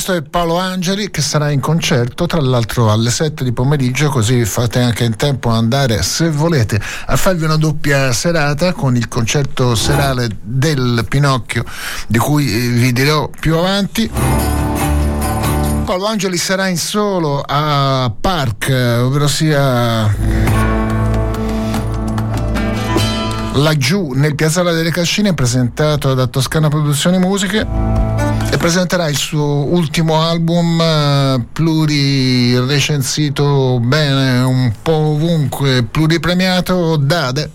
questo è Paolo Angeli, che sarà in concerto tra l'altro alle 7 di pomeriggio, così fate anche in tempo andare, se volete, a farvi una doppia serata con il concerto serale del Pinocchio, di cui vi dirò più avanti. Paolo Angeli sarà in solo a Park, ovvero sia laggiù nel Piazzale delle Cascine, presentato da Toscana Produzioni Musiche, e presenterà il suo ultimo album plurirecensito bene un po' ovunque, pluripremiato, Dade.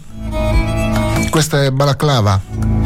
Questa è Balaclava.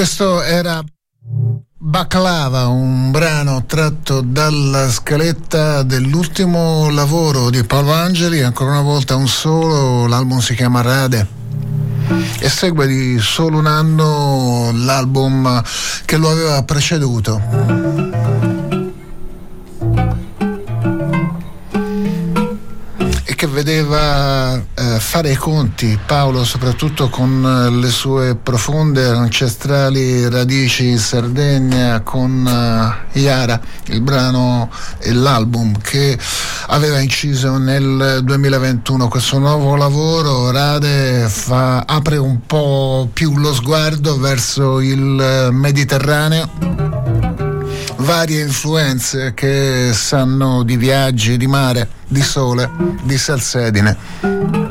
questo era Baklava, un brano tratto dalla scaletta dell'ultimo lavoro di Paolo Angeli, ancora una volta un solo, l'album si chiama Rade e segue di solo un anno l'album che lo aveva preceduto e che vedeva fare i conti Paolo soprattutto con le sue profonde ancestrali radici in Sardegna, con Iara, il brano e l'album che aveva inciso nel 2021. Questo nuovo lavoro Rade apre un po' più lo sguardo verso il Mediterraneo, varie influenze che sanno di viaggi, di mare, di sole, di salsedine.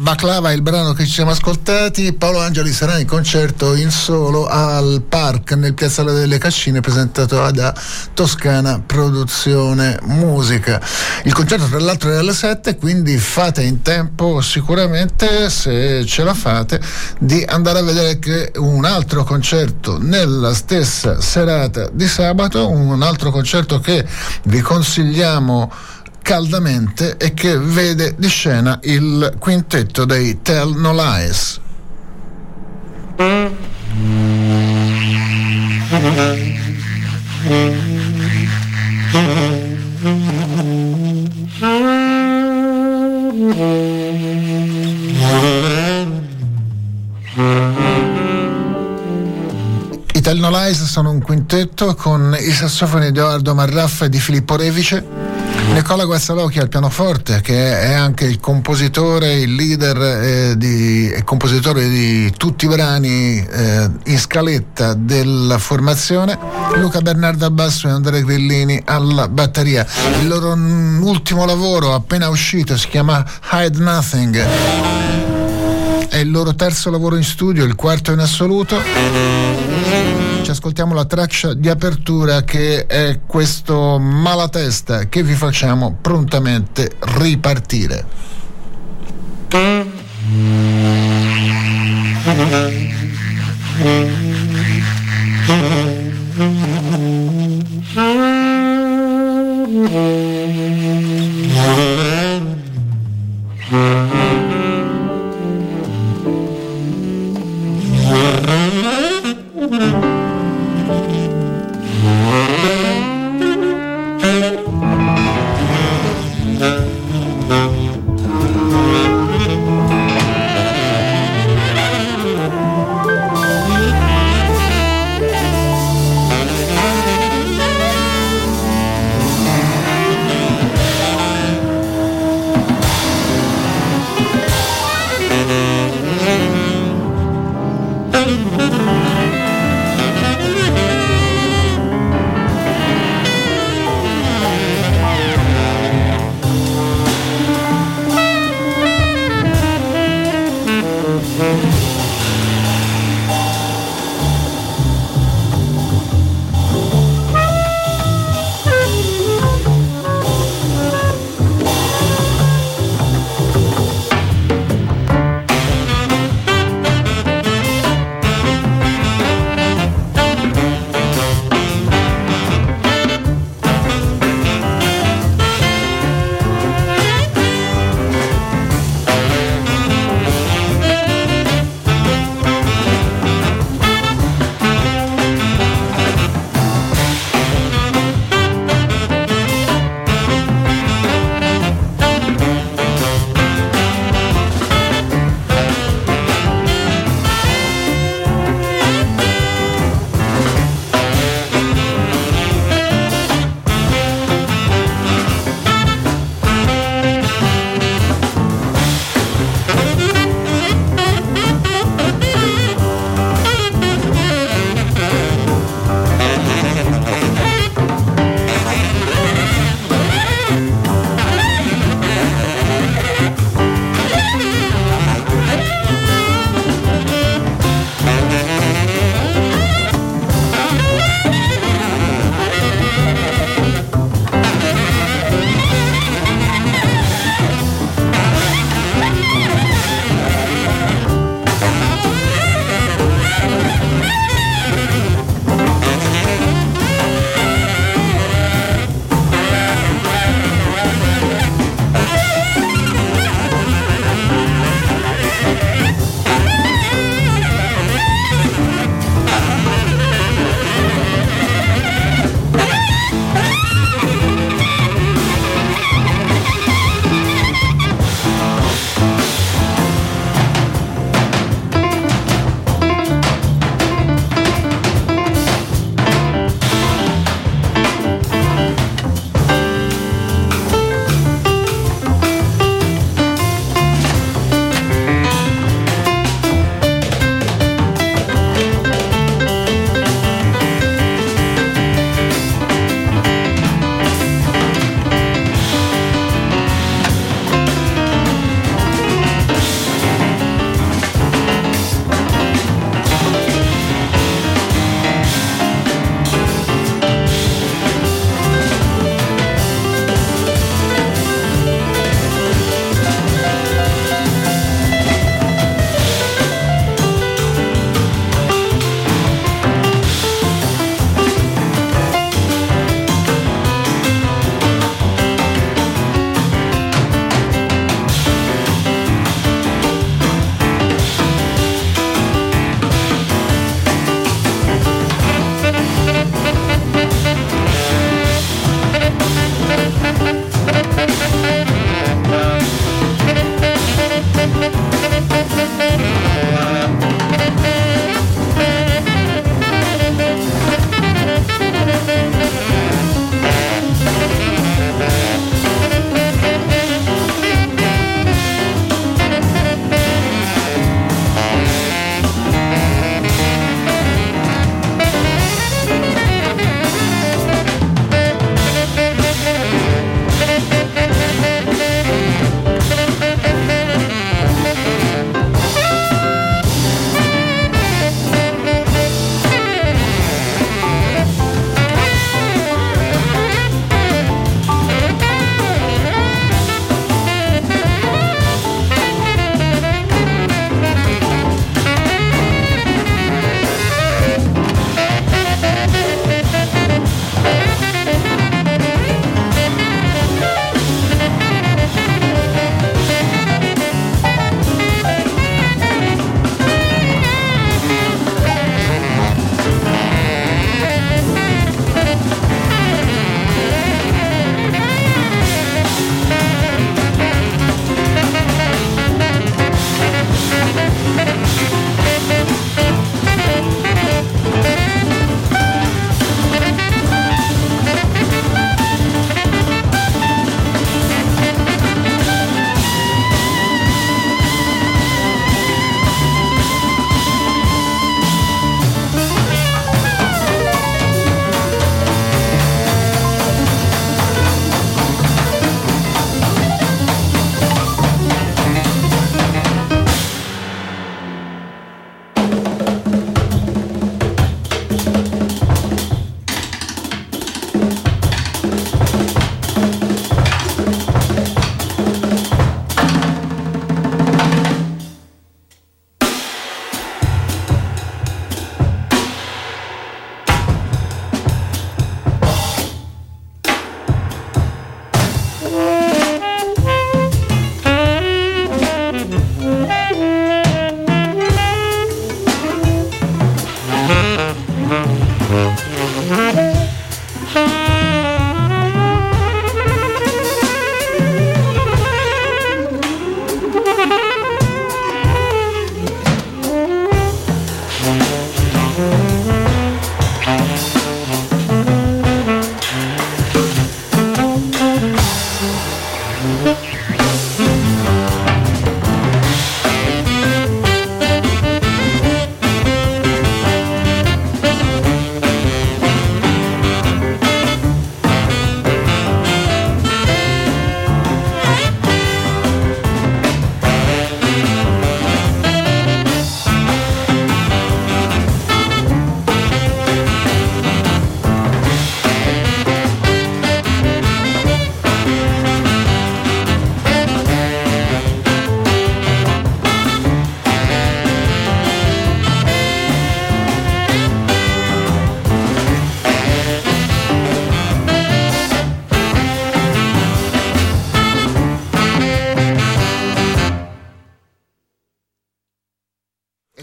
Baklava è il brano che ci siamo ascoltati. Paolo Angeli sarà in concerto in solo al Park nel piazzale delle Cascine, presentato da Toscana Produzione Musiche. Il concerto tra l'altro è alle 7, quindi fate in tempo sicuramente, se ce la fate, di andare a vedere che un altro concerto nella stessa serata di sabato, un altro concerto che vi consigliamo caldamente e che vede di scena il quintetto dei Tel Nolaes. I Tel Nolaes sono un quintetto con i sassofoni di Edoardo Marraffa e di Filippo Revice, Nicola Guazzalocchi al pianoforte, che è anche il compositore, il leader e compositore di tutti i brani in scaletta della formazione, Luca Bernardo al basso e Andrea Grillini alla batteria. Il loro ultimo lavoro appena uscito si chiama Hide Nothing, è il loro terzo lavoro in studio, il quarto in assoluto. Ci ascoltiamo la traccia di apertura che è questo Malatesta che vi facciamo prontamente ripartire.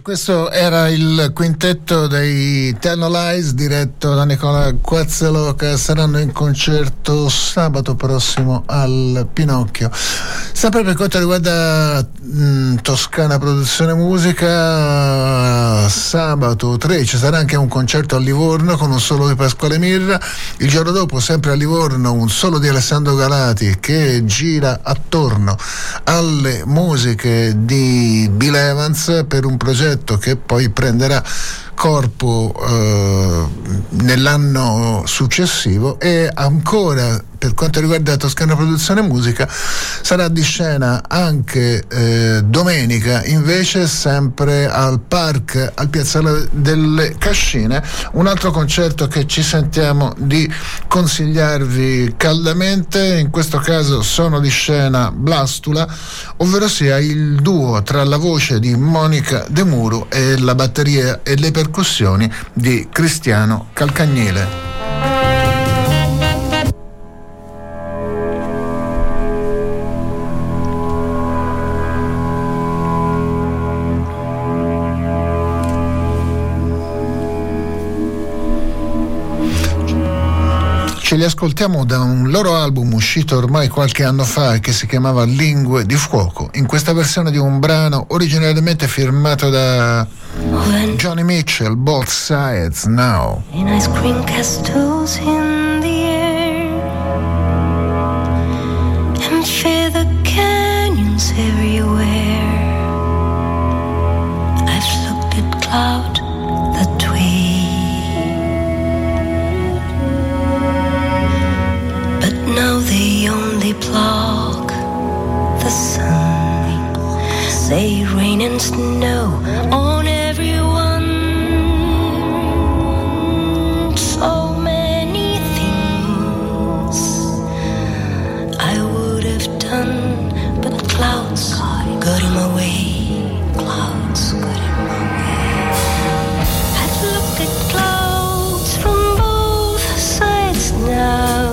Questo era il quintetto dei Tel Nolaes diretto da Nicola Guazzalocchi, che saranno in concerto sabato prossimo al Pinocchio. Sempre per quanto riguarda Toscana Produzione Musica, sabato 3 ci sarà anche un concerto a Livorno con un solo di Pasquale Mirra. Il giorno dopo, sempre a Livorno, un solo di Alessandro Galati che gira attorno alle musiche di Bill Evans per un progetto che poi prenderà corpo nell'anno successivo. E ancora per quanto riguarda Toscana Produzione Musica sarà di scena anche domenica invece, sempre al Park, al Piazzale delle Cascine, un altro concerto che ci sentiamo di consigliarvi caldamente. In questo caso sono di scena Blastula, ovvero sia il duo tra la voce di Monica De Muro e la batteria e le percussioni di Cristiano Calcagnile. Li ascoltiamo da un loro album uscito ormai qualche anno fa che si chiamava Lingue di Fuoco, in questa versione di un brano originariamente firmato da Johnny Mitchell, Both Sides Now. And ice cream castles in the air and feather canyons everywhere. I've looked at cloud that way. Now they only block the sun. They rain and snow on everyone. So many things I would have done, but clouds got him away. Clouds got him away. I'd look at clouds from both sides now.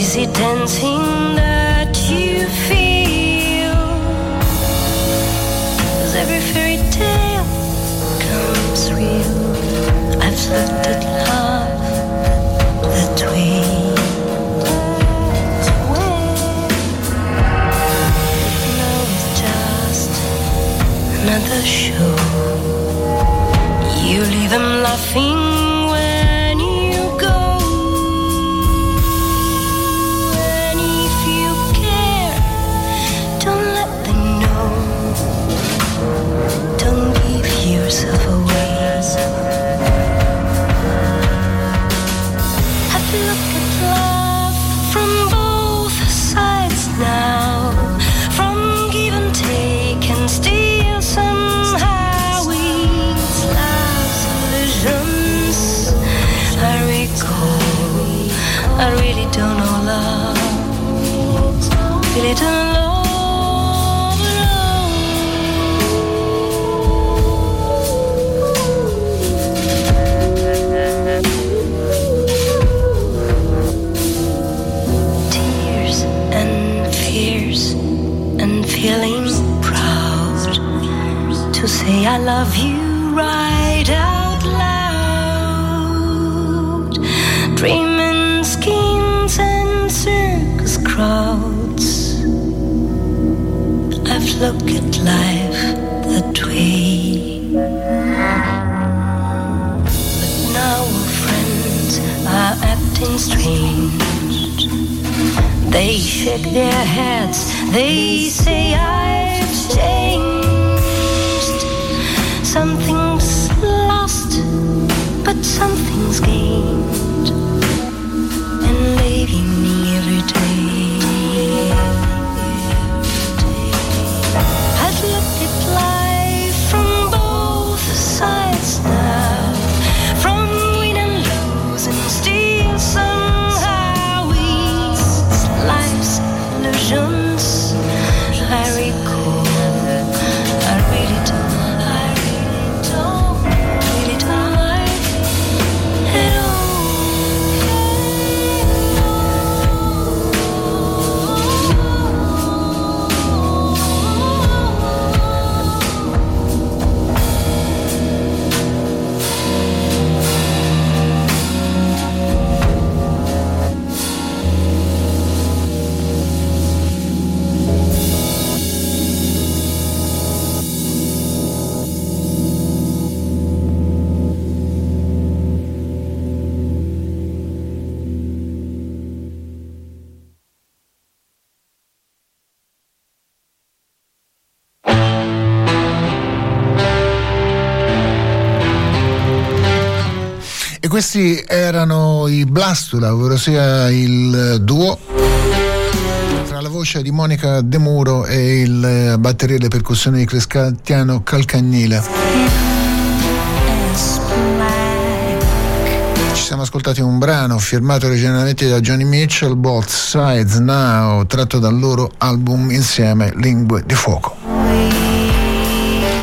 Is it dancing that you feel? 'Cause every fairy tale comes real. I've looked at love that way. Now it's just another show. You leave them laughing. I love you right out loud. Dreaming schemes and circus crowds. I've looked at life that way. But now our friends are acting strange. They shake their heads, they say I've changed. Something's lost, but something's gained, and leaving me every day. E questi erano i Blastula, ovvero sia il duo tra la voce di Monica De Muro e il batteria e le percussioni di Cristiano Calcagnile. Siamo ascoltati un brano firmato originalmente da Johnny Mitchell, Both Sides Now, tratto dal loro album insieme Lingue di Fuoco.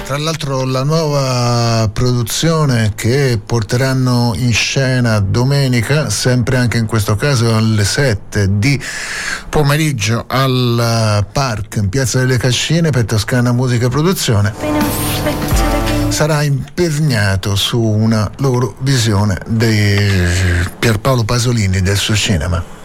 Tra l'altro la nuova produzione che porteranno in scena domenica, sempre anche in questo caso alle 7 di pomeriggio al Park in Piazza delle Cascine per Toscana Musica Produzione, sarà imperniato su una loro visione di Pierpaolo Pasolini, del suo cinema.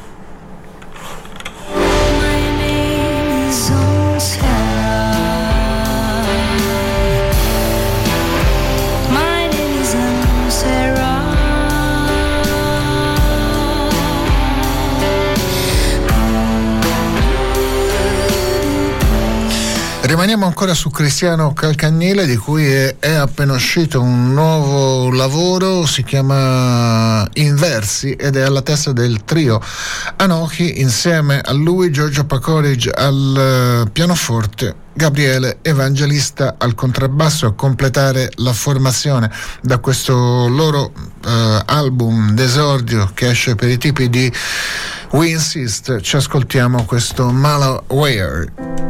Rimaniamo ancora su Cristiano Calcagnile, di cui è appena uscito un nuovo lavoro, si chiama Inversi ed è alla testa del trio Anoki, insieme a lui Giorgio Pacoric al pianoforte, Gabriele Evangelista al contrabbasso, a completare la formazione da questo loro album d'esordio che esce per i tipi di We Insist. Ci ascoltiamo questo Malaware.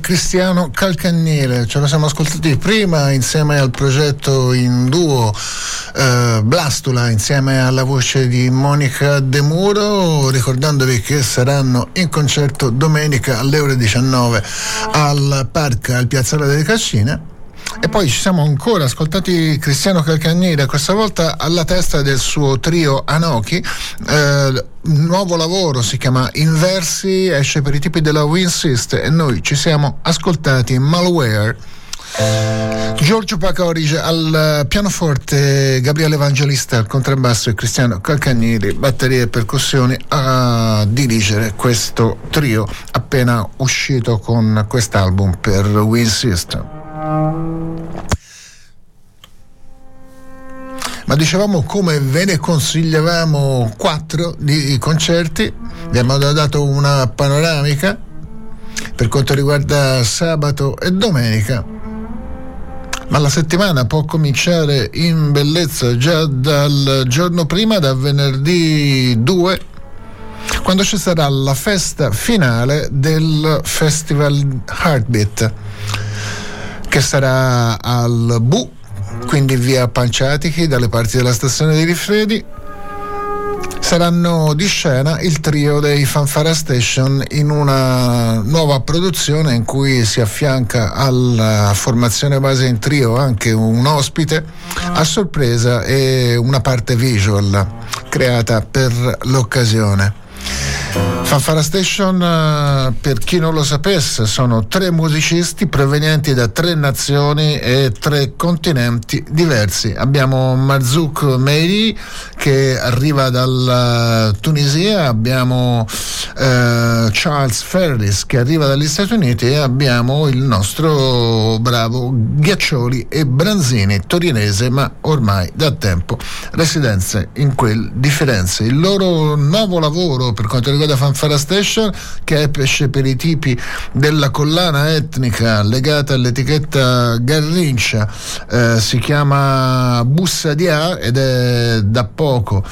Cristiano Calcagnile, ce la siamo ascoltati prima insieme al progetto in duo Blastula, insieme alla voce di Monica De Muro, ricordandovi che saranno in concerto domenica alle ore 19 al Parca, al Piazzale delle Cascine. E poi ci siamo ancora ascoltati Cristiano Calcagnile, questa volta alla testa del suo trio Anoki. Nuovo lavoro, si chiama Inversi, esce per i tipi della We Insist, e noi ci siamo ascoltati Malaware. Giorgio Pacoric al pianoforte, Gabriele Evangelista al contrabbasso e Cristiano Calcagnile, batterie e percussioni, a dirigere questo trio appena uscito con quest'album per We Insist. Ma dicevamo, come ve ne consigliavamo 4 di concerti, vi abbiamo dato una panoramica per quanto riguarda sabato e domenica, ma la settimana può cominciare in bellezza già dal giorno prima, da venerdì 2, quando ci sarà la festa finale del Festival Heartbeat, che sarà al Bu, quindi via Panciatichi, dalle parti della stazione di Rifredi. Saranno di scena il trio dei Fanfara Station in una nuova produzione in cui si affianca alla formazione base in trio anche un ospite a sorpresa e una parte visual creata per l'occasione. Fanfara Station, per chi non lo sapesse, sono 3 musicisti provenienti da 3 nazioni e 3 continenti diversi. Abbiamo Marzouk Meiri, che arriva dalla Tunisia, abbiamo Charles Ferris, che arriva dagli Stati Uniti, e abbiamo il nostro bravo Ghiaccioli e Branzini, torinese ma ormai da tempo residenze in quel di Firenze. Il loro nuovo lavoro per quanto riguarda Fanfara Station, che esce per i tipi della collana etnica legata all'etichetta Garrincia, si chiama Bussa di A ed è da poco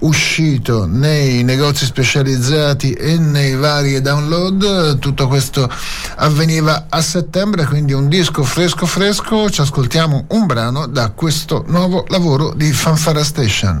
uscito nei negozi specializzati e nei vari download. Tutto questo avveniva a settembre, quindi un disco fresco fresco. Ci ascoltiamo un brano da questo nuovo lavoro di Fanfara Station.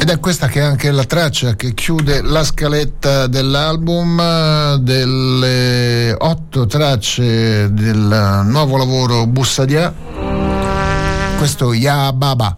Ed è questa che è anche la traccia che chiude la scaletta dell'album, delle 8 tracce del nuovo lavoro Bussa di A, questo Ya Baba.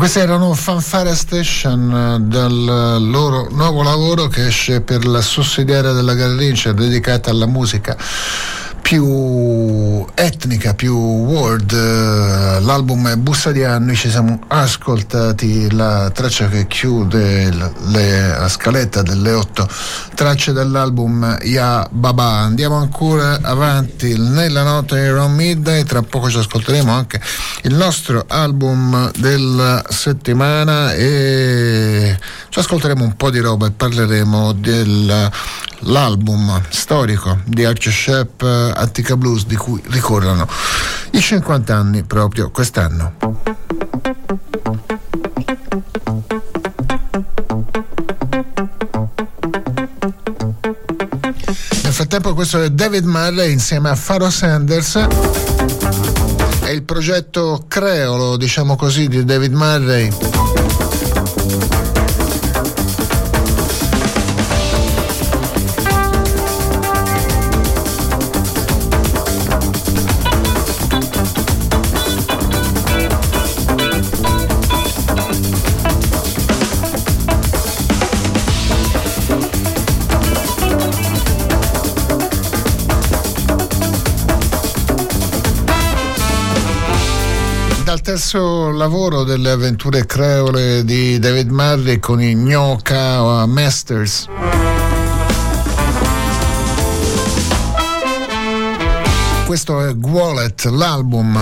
Queste erano Fanfara Station dal loro nuovo lavoro che esce per la sussidiaria della Gallicia, dedicata alla musica più etnica, più world. L'album è Bussa di A, noi ci siamo ascoltati la traccia che chiude la scaletta delle 8 tracce dell'album, Ya Baba. Andiamo ancora avanti nella notte Around Midnight. Tra poco ci ascolteremo anche il nostro album della settimana e ci ascolteremo un po' di roba e parleremo dell'album storico di Archie Shepp, Attica Blues, di cui ricorrono i 50 anni proprio quest'anno. Tempo, questo è David Murray insieme a Pharoah Sanders, è il progetto creolo, diciamo così, di David Murray. Terzo lavoro delle avventure creole di David Murray con i Gnoca Masters. Questo è Wallet, l'album.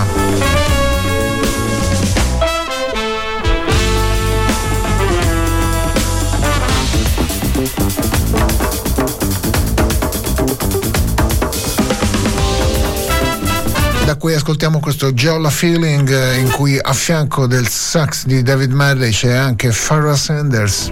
Da cui ascoltiamo questo Jolla Feeling, in cui a fianco del sax di David Murray c'è anche Pharoah Sanders.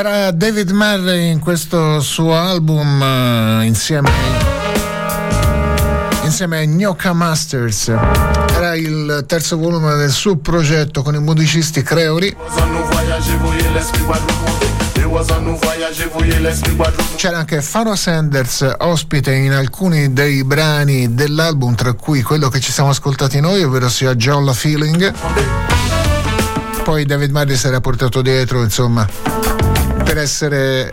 Era David Murray in questo suo album insieme a Gnocca Masters. Era il terzo volume del suo progetto con i musicisti creoli. C'era anche Pharoah Sanders ospite in alcuni dei brani dell'album, tra cui quello che ci siamo ascoltati noi, ovvero sia Jolla Feeling. Poi David Murray si era portato dietro, insomma, per essere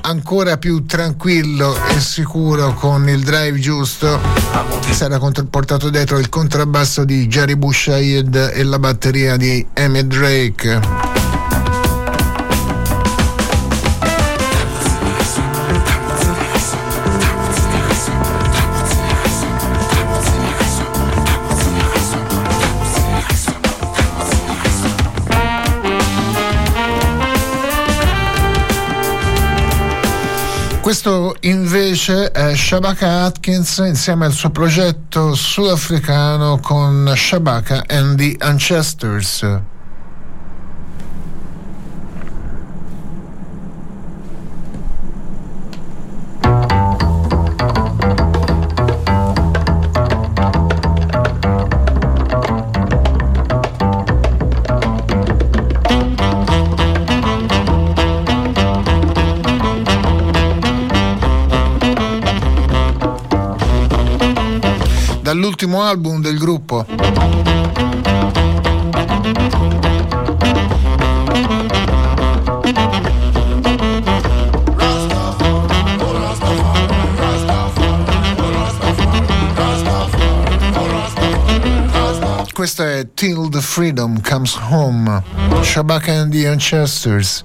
ancora più tranquillo e sicuro con il drive giusto, si era portato dietro il contrabbasso di Jerry Bushahid e la batteria di Emmett Drake. Questo invece è Shabaka Atkins insieme al suo progetto sudafricano con Shabaka and the Ancestors. L'ultimo album del gruppo, questo è Till the Freedom Comes Home, Shabaka and the Ancestors.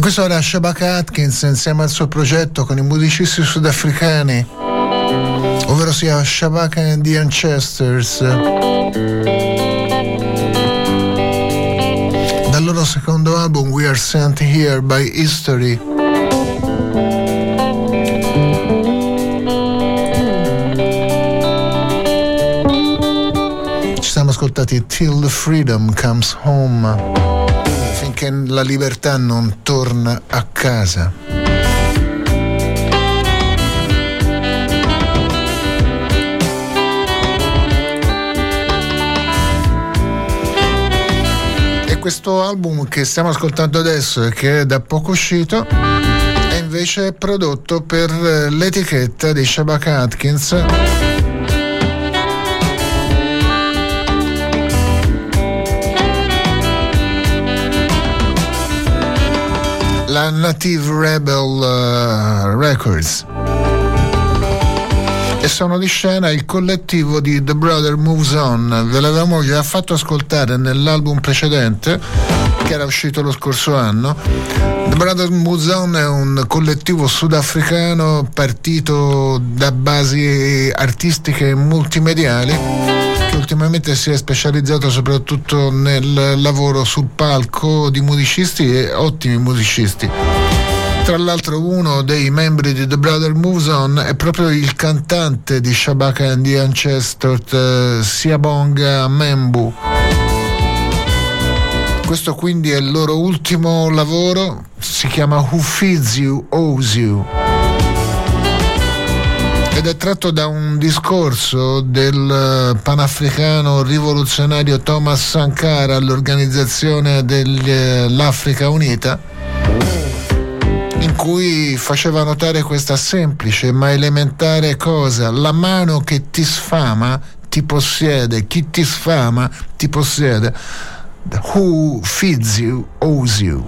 Questo era Shabaka Atkins insieme al suo progetto con i musicisti sudafricani, ovvero sia Shabaka and the Ancestors, dal loro secondo album We Are Sent Here by History. Ci siamo ascoltati Till the Freedom Comes Home, che la libertà non torna a casa. E questo album che stiamo ascoltando adesso e che è da poco uscito è invece prodotto per l'etichetta di Shabaka Atkins, la Native Rebel Records, e sono di scena il collettivo di The Brother Moves On. Ve l'avevamo già fatto ascoltare nell'album precedente che era uscito lo scorso anno. The Brother Moves On è un collettivo sudafricano partito da basi artistiche e multimediali che ultimamente si è specializzato soprattutto nel lavoro sul palco di musicisti e ottimi musicisti. Tra l'altro uno dei membri di The Brother Moves On è proprio il cantante di Shabaka and the Ancestors, Siyabonga Mambu. Questo quindi è il loro ultimo lavoro, si chiama Who Feeds You, Owes You, ed è tratto da un discorso del panafricano rivoluzionario Thomas Sankara all'organizzazione dell'Africa Unita, in cui faceva notare questa semplice ma elementare cosa: la mano che ti sfama ti possiede, chi ti sfama ti possiede. Who feeds you, owes you.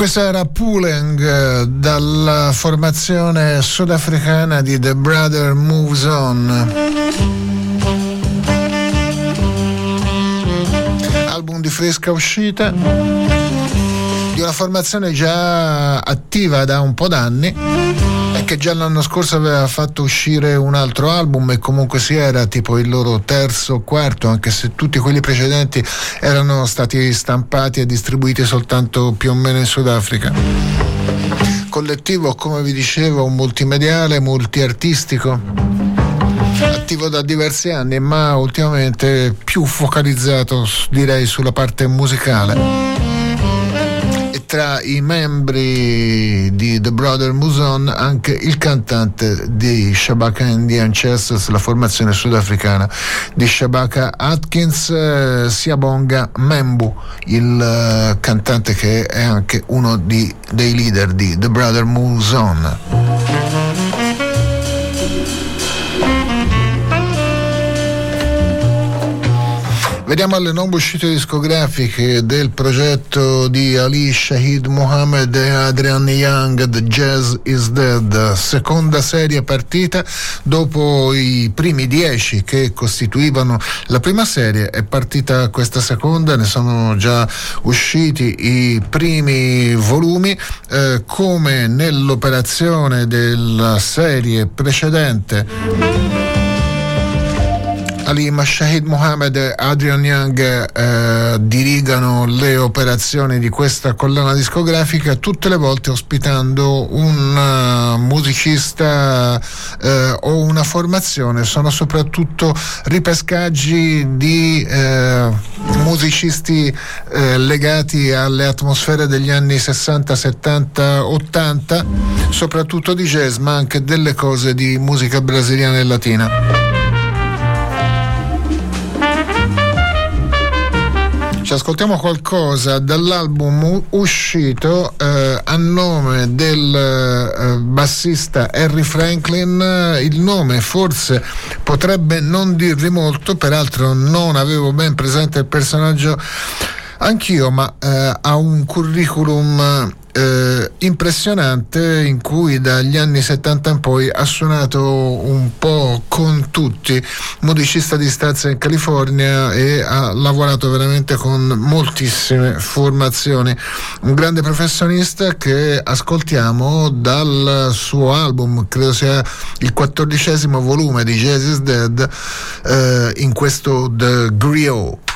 Questa era Pooling dalla formazione sudafricana di The Brother Moves On, album di fresca uscita di una formazione già attiva da un po' d'anni e che già l'anno scorso aveva fatto uscire un altro album, e comunque si era tipo il loro terzo o quarto, anche se tutti quelli precedenti erano stati stampati e distribuiti soltanto più o meno in Sudafrica. Collettivo, come vi dicevo, multimediale, multiartistico, attivo da diversi anni, ma ultimamente più focalizzato, direi, sulla parte musicale. E tra i membri di The Brother Moves On anche il cantante di Shabaka and the Ancestors, la formazione sudafricana di Shabaka Atkins, Siyabonga Mambu, il cantante che è anche uno dei leader di The Brother Moves On. Vediamo le nuove uscite discografiche del progetto di Ali Shahid Mohammed e Adrian Young, The Jazz is Dead. Seconda serie partita, dopo i primi 10 che costituivano la prima serie è partita questa seconda, ne sono già usciti i primi volumi. Come nell'operazione della serie precedente, Ali Shahid Mohammed e Adrian Young dirigano le operazioni di questa collana discografica, tutte le volte ospitando un musicista o una formazione. Sono soprattutto ripescaggi di musicisti legati alle atmosfere degli anni 60, 70, 80, soprattutto di jazz, ma anche delle cose di musica brasiliana e latina. Ci ascoltiamo qualcosa dall'album uscito a nome del bassista Harry Franklin. Il nome forse potrebbe non dirvi molto, peraltro non avevo ben presente il personaggio anch'io, ma ha un curriculum impressionante, in cui dagli anni 70 in poi ha suonato un po' con tutti, musicista di stanza in California, e ha lavorato veramente con moltissime formazioni. Un grande professionista che ascoltiamo dal suo album, credo sia il 14° volume di Jazz is Dead, in questo The Griot.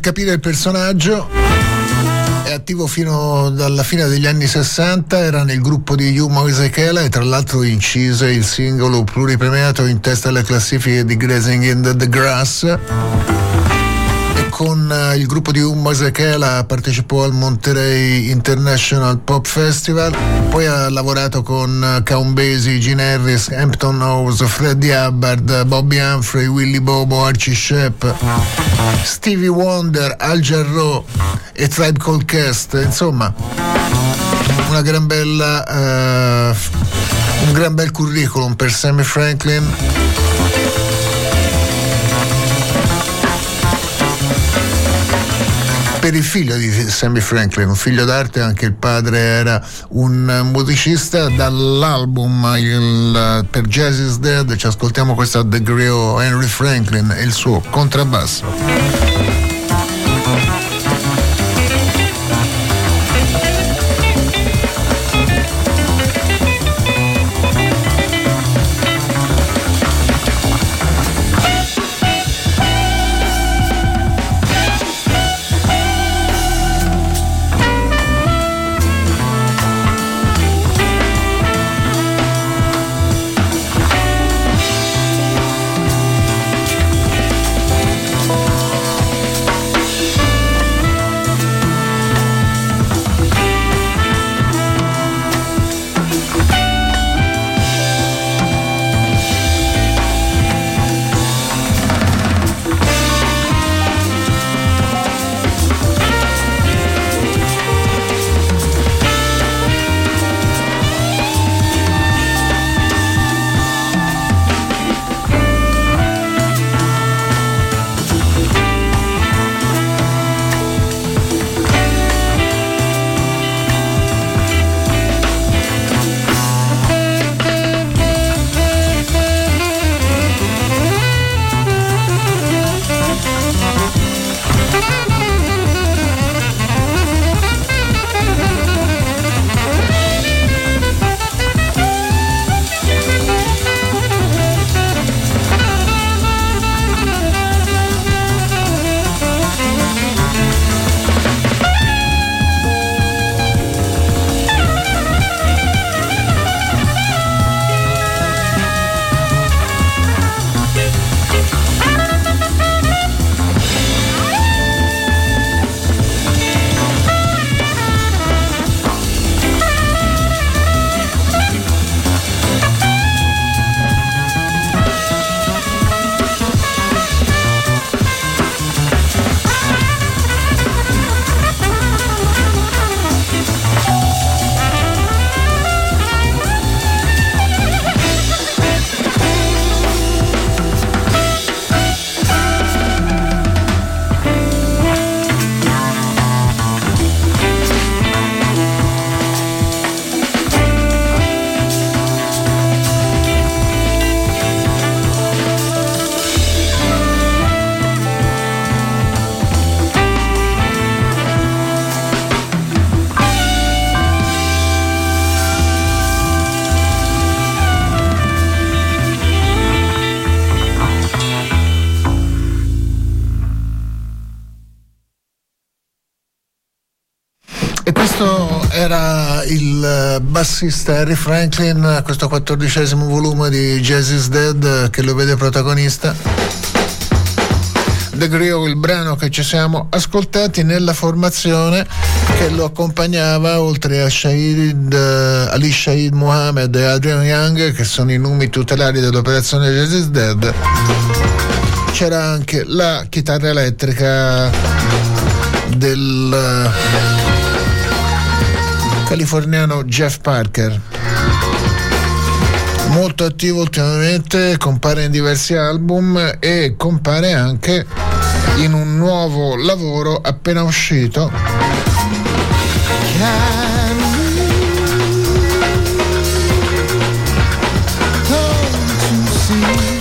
Capire il personaggio, è attivo fino dalla fine degli anni 60, era nel gruppo di Yuma Ezekiela e tra l'altro incise il singolo pluripremiato in testa alle classifiche di Grazing in the Grass, e con il gruppo di Yuma Ezekiela partecipò al Monterey International Pop Festival. Poi ha lavorato con Count Basie, Gene Harris, Hampton Oaks, Freddie Hubbard, Bobby Humphrey, Willie Bobo, Archie Shepp, Stevie Wonder, Al Jarreau e Tribe Called Quest. Insomma, una gran bella un gran bel curriculum per Sammy Franklin, per il figlio di Sammy Franklin, un figlio d'arte, anche il padre era un musicista. Dall'album per Jazz is Dead ci ascoltiamo questa The Griot, Henry Franklin e il suo contrabbasso. E questo era il bassista Harry Franklin, questo 14° volume di Jazz is Dead che lo vede protagonista. The Griot, il brano che ci siamo ascoltati nella formazione che lo accompagnava, oltre a Ali Shahid Mohammed e Adrian Young, che sono i nomi tutelari dell'operazione Jazz is Dead, c'era anche la chitarra elettrica del californiano Jeff Parker, molto attivo ultimamente, compare in diversi album e compare anche in un nuovo lavoro appena uscito .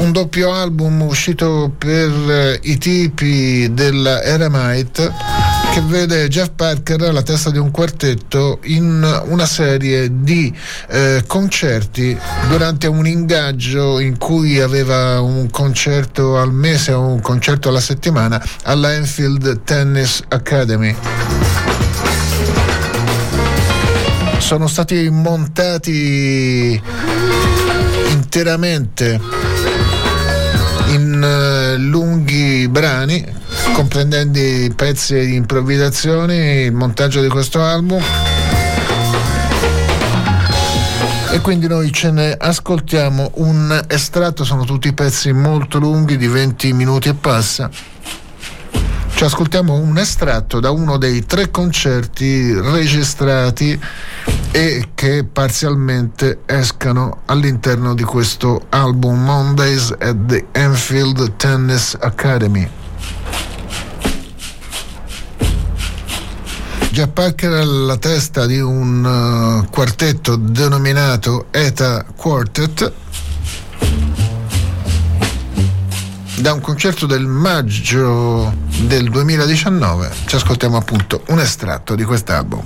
Un doppio album uscito per i tipi della Eremite, che vede Jeff Parker alla testa di un quartetto in una serie di concerti durante un ingaggio in cui aveva un concerto al mese o un concerto alla settimana alla Enfield Tennis Academy. Sono stati montati interamente in lunghi brani comprendendo pezzi di improvvisazioni, il montaggio di questo album, e quindi noi ce ne ascoltiamo un estratto. Sono tutti pezzi molto lunghi di 20 minuti e passa. Ci ascoltiamo un estratto da uno dei 3 concerti registrati e che parzialmente escano all'interno di questo album, Mondays at the Enfield Tennis Academy. Jeff Parker alla testa di un quartetto denominato ETA Quartet, da un concerto del maggio del 2019. Ci ascoltiamo appunto un estratto di quest'album.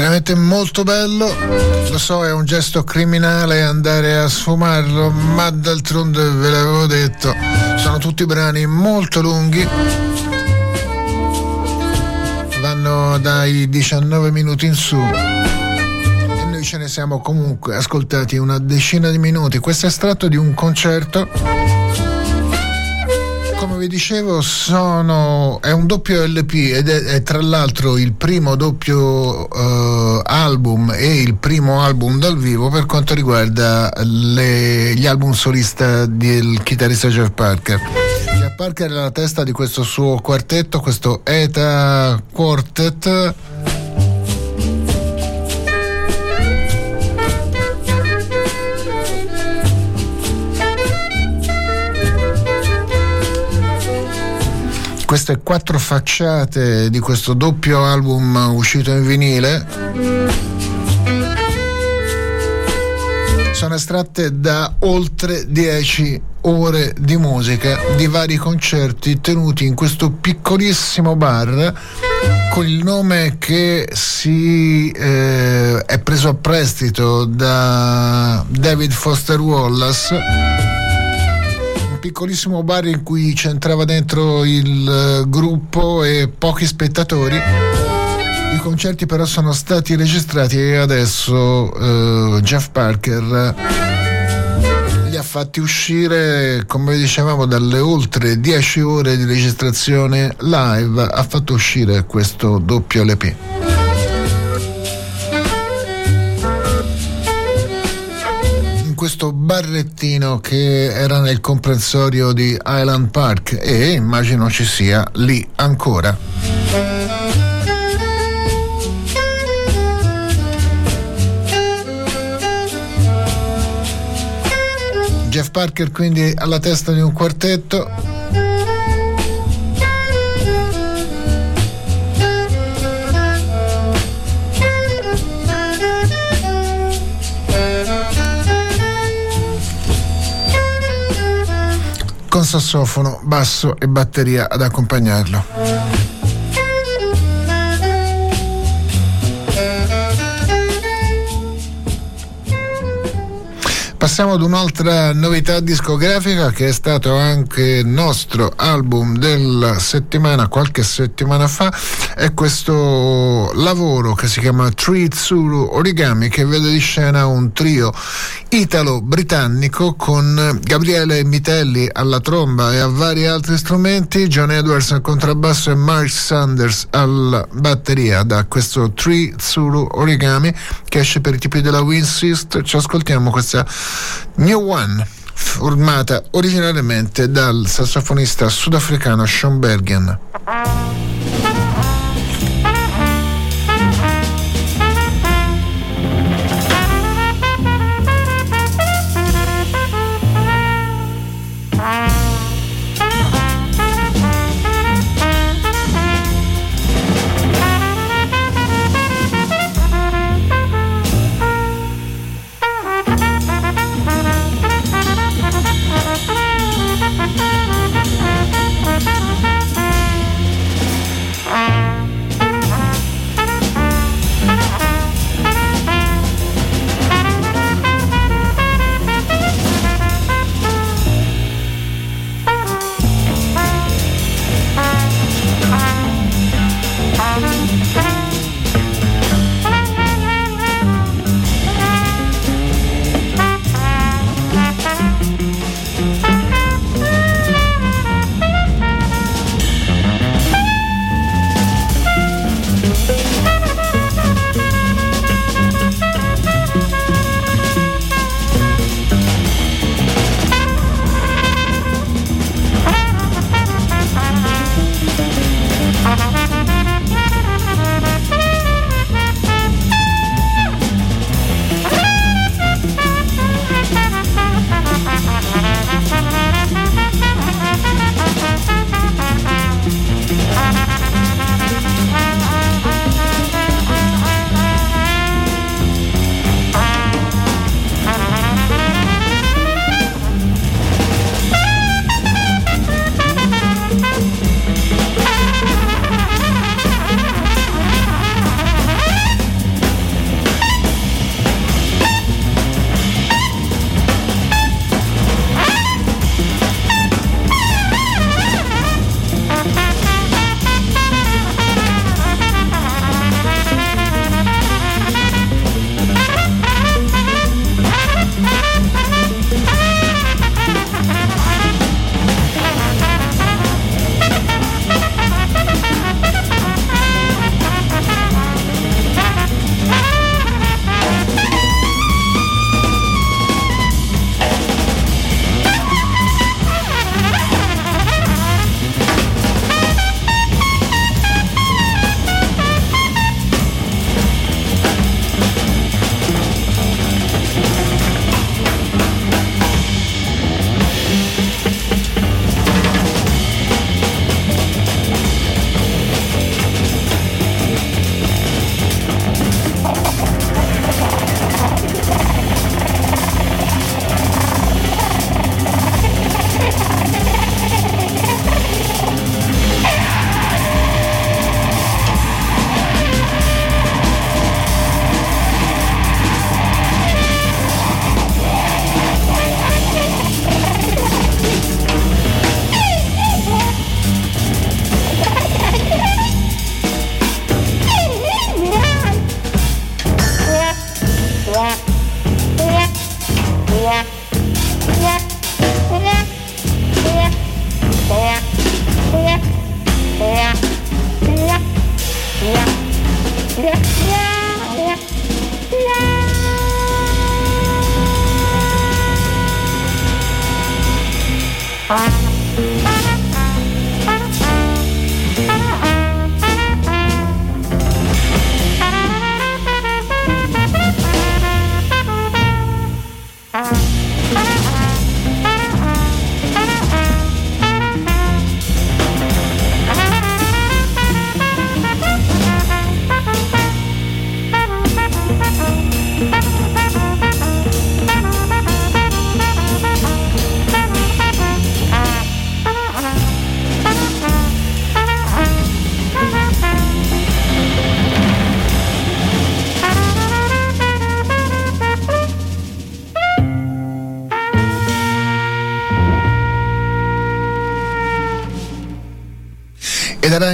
veramente molto bello. Lo so, è un gesto criminale andare a sfumarlo, ma d'altronde ve l'avevo detto, sono tutti brani molto lunghi, vanno dai 19 minuti in su, e noi ce ne siamo comunque ascoltati una decina di minuti. Questo è estratto di un concerto. Come vi dicevo, è un doppio LP ed è tra l'altro il primo doppio album e il primo album dal vivo per quanto riguarda gli album solista del chitarrista Jeff Parker. Jeff Parker è la testa di questo suo quartetto, questo ETA Quartet, queste quattro facciate di questo doppio album uscito in vinile sono estratte da oltre 10 ore di musica di vari concerti tenuti in questo piccolissimo bar con il nome che è preso a prestito da David Foster Wallace. Piccolissimo bar in cui c'entrava dentro il gruppo e pochi spettatori. I concerti però sono stati registrati e adesso Jeff Parker li ha fatti uscire, come dicevamo, dalle oltre 10 ore di registrazione live ha fatto uscire questo doppio LP. Questo barrettino che era nel comprensorio di Highland Park e immagino ci sia lì ancora. Jeff Parker quindi alla testa di un quartetto. Con sassofono, basso e batteria ad accompagnarlo. Passiamo ad un'altra novità discografica che è stato anche nostro album della settimana, qualche settimana fa. È questo lavoro che si chiama Tritsuru Origami, che vede di scena un trio italo-britannico con Gabriele Mitelli alla tromba e a vari altri strumenti, John Edwards al contrabbasso e Mark Sanders alla batteria. Da questo Tritsuru Origami che esce per i tipi della We Insist ci ascoltiamo questa New One, formata originariamente dal sassofonista sudafricano Sean Bergen.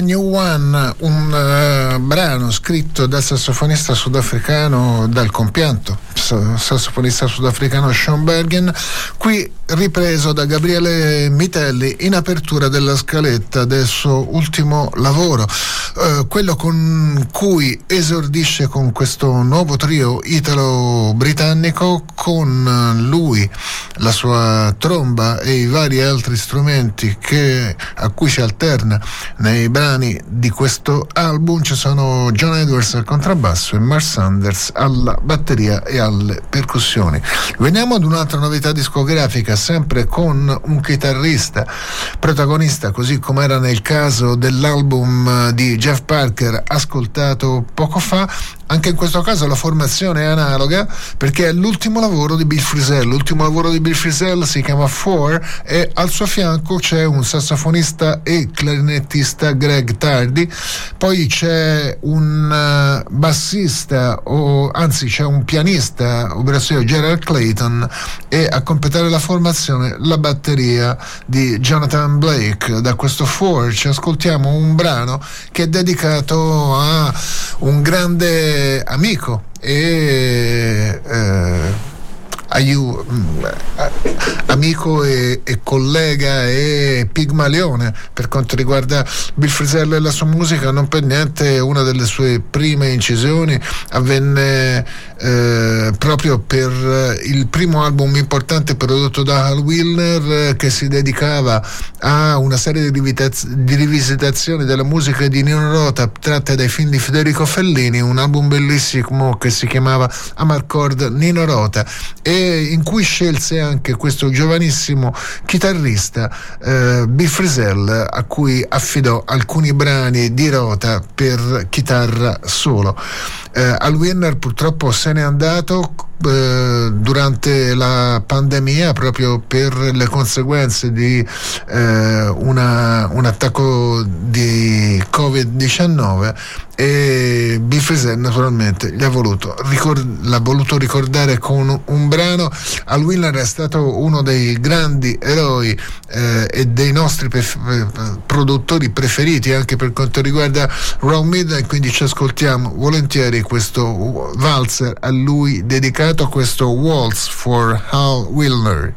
New One, un brano scritto dal sassofonista sudafricano, dal compianto sassofonista sudafricano Sean Bergen, qui ripreso da Gabriele Mitelli in apertura della scaletta del suo ultimo lavoro, quello con cui esordisce con questo nuovo trio italo-britannico, con lui, la sua tromba e i vari altri strumenti a cui si alterna nei brani di questo album. Ci sono John Edwards al contrabbasso e Mark Sanders alla batteria e alle percussioni. Veniamo ad un'altra novità discografica, sempre con un chitarrista protagonista, così come era nel caso dell'album di Jeff Parker ascoltato poco fa. Anche in questo caso la formazione è analoga, perché è l'ultimo lavoro di Bill Frisell. L'ultimo lavoro di Bill Frisell si chiama Four e al suo fianco c'è un sassofonista e clarinettista, Greg Tardy, poi c'è un bassista, o anzi c'è un pianista, ovvero Gerald Clayton, e a completare la formazione la batteria di Jonathan Blake. Da questo Four ci ascoltiamo un brano che è dedicato a un grande amico e amico e collega e pigmalione per quanto riguarda Bill Frisell e la sua musica. Non per niente una delle sue prime incisioni avvenne proprio per il primo album importante prodotto da Hal Willner, che si dedicava a una serie di rivisitazioni della musica di Nino Rota tratte dai film di Federico Fellini, un album bellissimo che si chiamava Amarcord Nino Rota, e in cui scelse anche questo giovanissimo chitarrista Bill Frisell, a cui affidò alcuni brani di Rota per chitarra solo. Al Willner purtroppo se n'è andato durante la pandemia, proprio per le conseguenze di un attacco di Covid-19, e Bill Frisell naturalmente l'ha voluto ricordare con un brano. Al Willner è stato uno dei grandi eroi e dei nostri produttori preferiti anche per quanto riguarda Round Midnight, quindi ci ascoltiamo volentieri questo valzer a lui dedicato, questo Waltz for Hal Willner.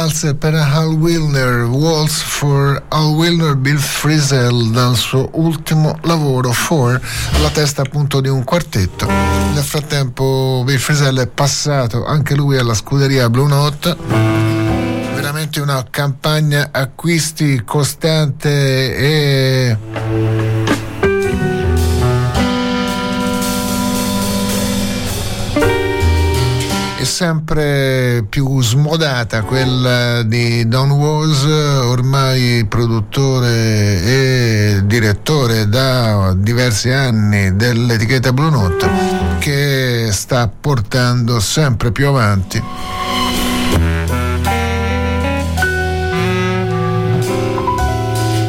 valzer per Al Wilner, Waltz for Al Wilner, Bill Frisell dal suo ultimo lavoro Four, alla testa appunto di un quartetto. Nel frattempo Bill Frisell è passato anche lui alla scuderia Blue Note. Veramente una campagna acquisti costante e sempre più smodata quella di Don Woz, ormai produttore e direttore da diversi anni dell'etichetta Blue Note, che sta portando sempre più avanti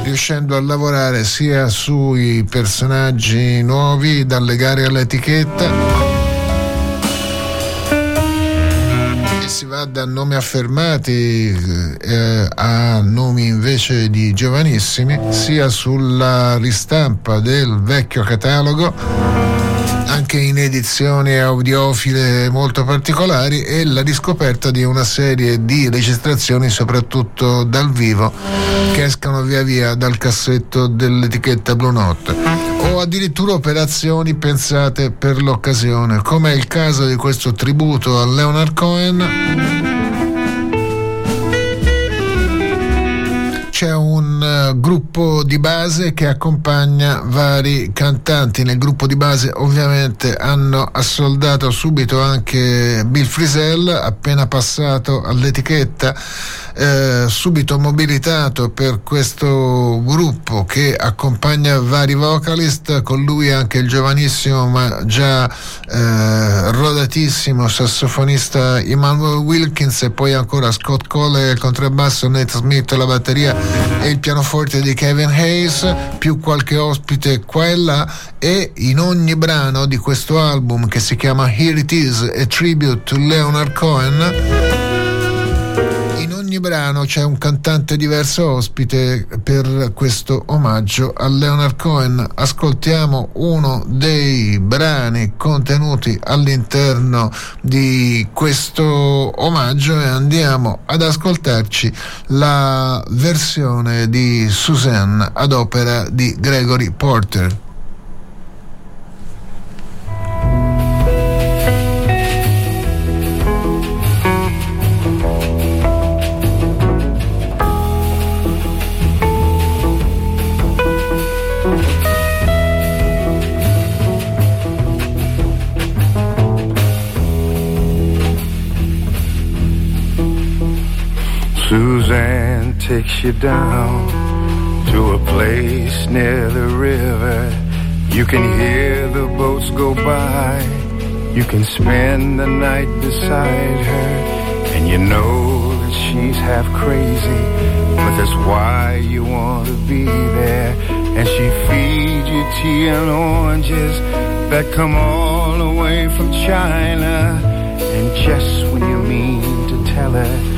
riuscendo a lavorare sia sui personaggi nuovi da legare all'etichetta, si va da nomi affermati a nomi invece di giovanissimi, sia sulla ristampa del vecchio catalogo, anche in edizioni audiofile molto particolari, e la riscoperta di una serie di registrazioni soprattutto dal vivo che escano via via dal cassetto dell'etichetta Blue Note, o addirittura operazioni pensate per l'occasione, come è il caso di questo tributo a Leonard Cohen. C'è un gruppo di base che accompagna vari cantanti. Nel gruppo di base ovviamente hanno assoldato subito anche Bill Frisell, appena passato all'etichetta, subito mobilitato per questo gruppo che accompagna vari vocalist, con lui anche il giovanissimo ma già rodatissimo sassofonista Emmanuel Wilkins, e poi ancora Scott Cole al contrabbasso, Nate Smith alla batteria e il pianoforte di Kevin Hayes, più qualche ospite qua e là. E in ogni brano di questo album, che si chiama Here It Is, a Tribute to Leonard Cohen, ogni brano c'è un cantante diverso ospite per questo omaggio a Leonard Cohen. Ascoltiamo uno dei brani contenuti all'interno di questo omaggio e andiamo ad ascoltarci la versione di Suzanne ad opera di Gregory Porter. Suzanne takes you down to a place near the river. You can hear the boats go by. You can spend the night beside her. And you know that she's half crazy, but that's why you want to be there. And she feeds you tea and oranges that come all the way from China. And just when you mean to tell her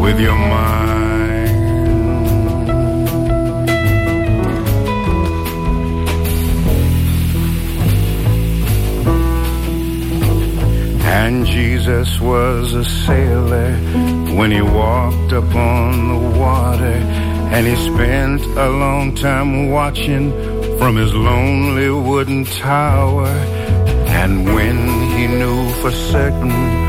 with your mind. And Jesus was a sailor when he walked upon the water, and he spent a long time watching from his lonely wooden tower. And when he knew for certain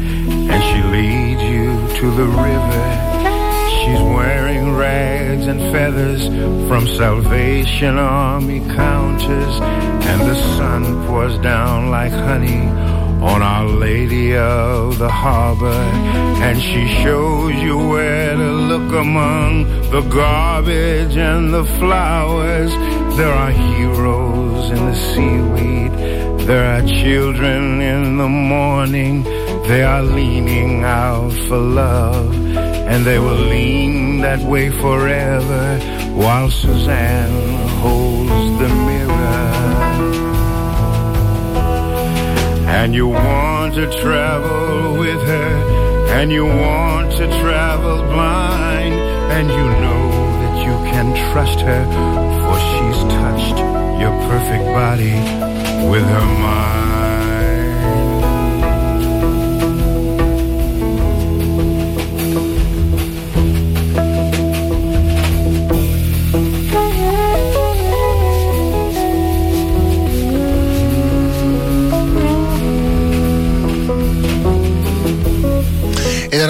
and she leads you to the river. She's wearing rags and feathers from Salvation Army counters, and the sun pours down like honey on Our Lady of the Harbor, and she shows you where to look among the garbage and the flowers. There are heroes in the seaweed, there are children in the morning, they are leaning out for love, and they will lean that way forever while Suzanne holds the mirror. And you want to travel with her, and you want to travel blind, and you know that you can trust her, for she's touched your perfect body with her mind.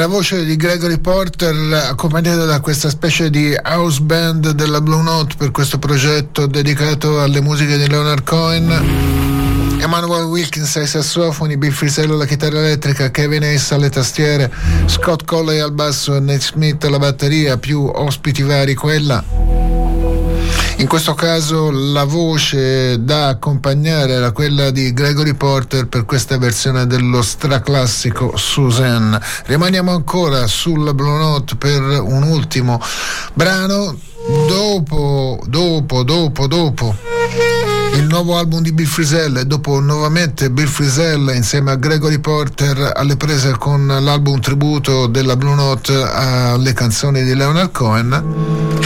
La voce di Gregory Porter, accompagnata da questa specie di house band della Blue Note per questo progetto dedicato alle musiche di Leonard Cohen. Emmanuel Wilkins ai sassofoni, Bill Frisell alla chitarra elettrica, Kevin Ace alle tastiere, Scott Colley al basso e Nate Smith alla batteria, più ospiti vari. Quella, in questo caso, la voce da accompagnare era quella di Gregory Porter per questa versione dello straclassico Suzanne. Rimaniamo ancora sulla Blue Note per un ultimo brano. Dopo il nuovo album di Bill Frisell e dopo nuovamente Bill Frisell insieme a Gregory Porter alle prese con l'album tributo della Blue Note alle canzoni di Leonard Cohen,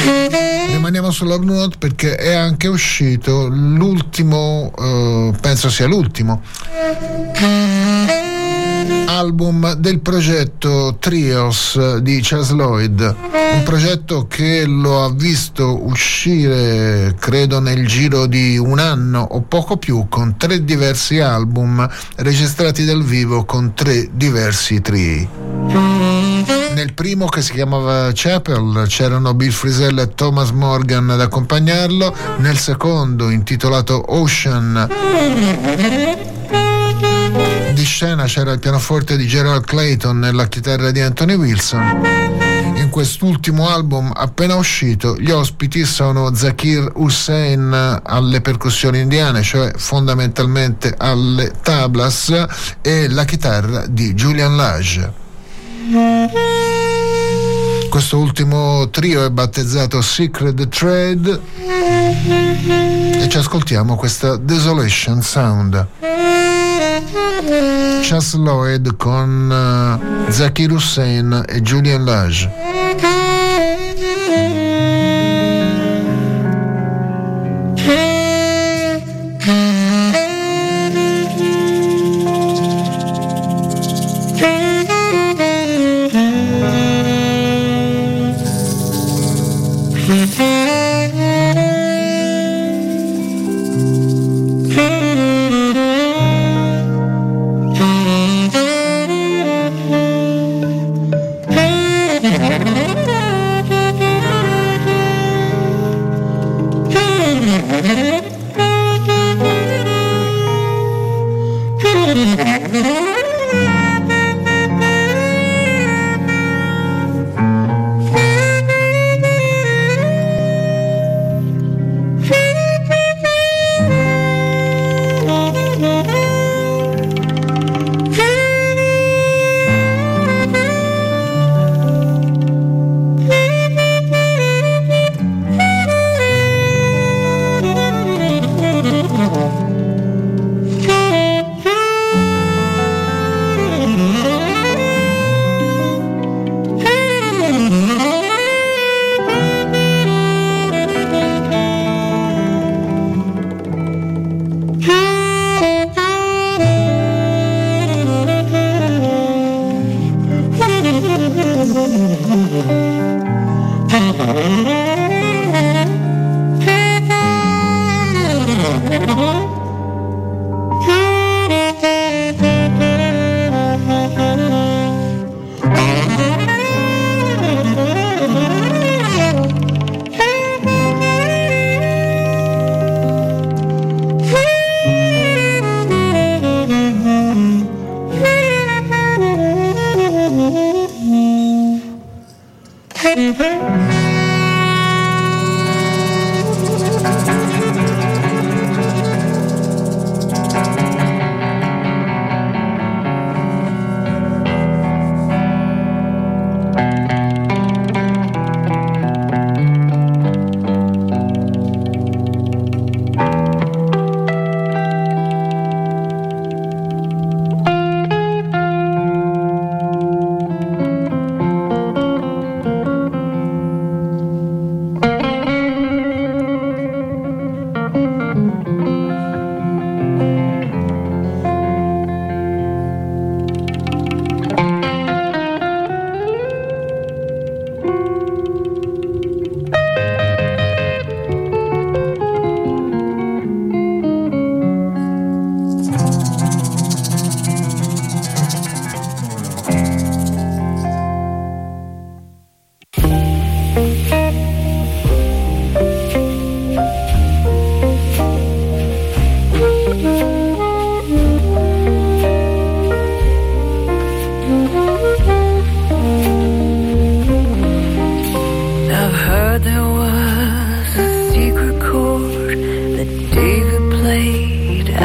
rimaniamo sulla Blue Note perché è anche uscito l'ultimo, penso sia l'ultimo album del progetto Trios di Chas Lloyd, un progetto che lo ha visto uscire credo nel giro di un anno o poco più, con 3 diversi album registrati dal vivo con 3 diversi trii. Nel primo, che si chiamava Chapel, c'erano Bill Frisell e Thomas Morgan ad accompagnarlo. Nel secondo, intitolato Ocean, di scena c'era il pianoforte di Gerald Clayton e la chitarra di Anthony Wilson. In quest'ultimo album appena uscito gli ospiti sono Zakir Hussain alle percussioni indiane, cioè fondamentalmente alle tablas, e la chitarra di Julian Lage. Questo ultimo trio è battezzato Secret Trade e ci ascoltiamo questa Desolation Sound. Chas Lloyd con Zakir Hussain e Julian Lage.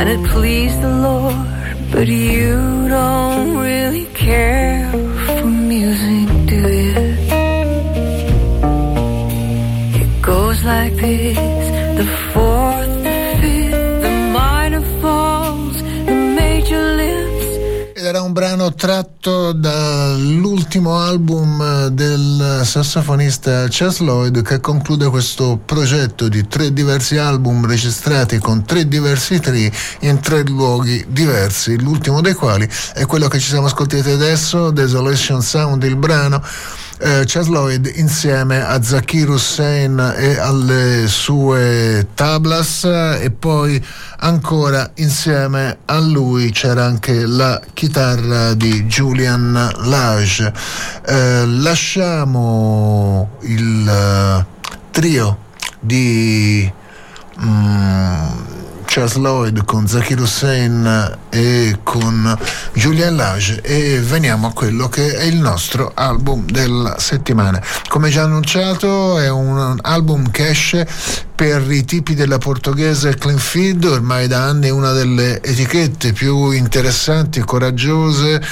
that it pleased the Lord, but you don't really care for music, do you? It goes like this, the fourth, the fifth, the minor falls, the major lifts. Ed era un brano tratto dall'ultimo album del sassofonista Chas Lloyd, che conclude questo progetto di 3 diversi album registrati con 3 diversi trio in 3 luoghi diversi, l'ultimo dei quali è quello che ci siamo ascoltati adesso, Desolation Sound, il brano. Chas Lloyd insieme a Zakir Hussain e alle sue tablas, e poi ancora insieme a lui c'era anche la chitarra di Julian Lage. Lasciamo il trio di Chas Lloyd con Zakir Hussain e con Julian Lage e veniamo a quello che è il nostro album della settimana. Come già annunciato, è un album che esce per i tipi della portoghese Cleanfeed, ormai da anni una delle etichette più interessanti, coraggiose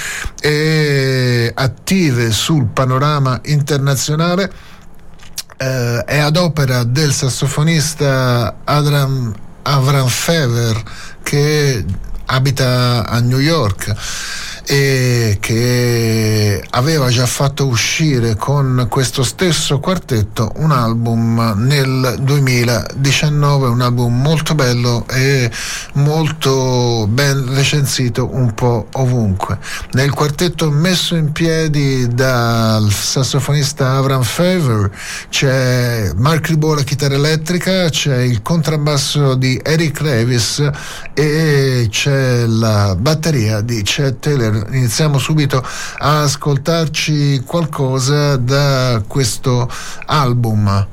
e attive sul panorama internazionale. È ad opera del sassofonista Avram Fever, che abita a New York e che aveva già fatto uscire con questo stesso quartetto un album nel 2019, un album molto bello e molto ben recensito un po' ovunque. Nel quartetto messo in piedi dal sassofonista Avram Fever c'è Mark Ribot alla chitarra elettrica, c'è il contrabbasso di Eric Revis e c'è la batteria di Chet Taylor. Iniziamo subito a ascoltarci qualcosa da questo album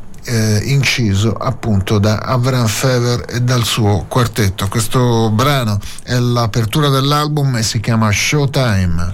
inciso appunto da Avram Fever e dal suo quartetto. Questo brano è l'apertura dell'album e si chiama Showtime.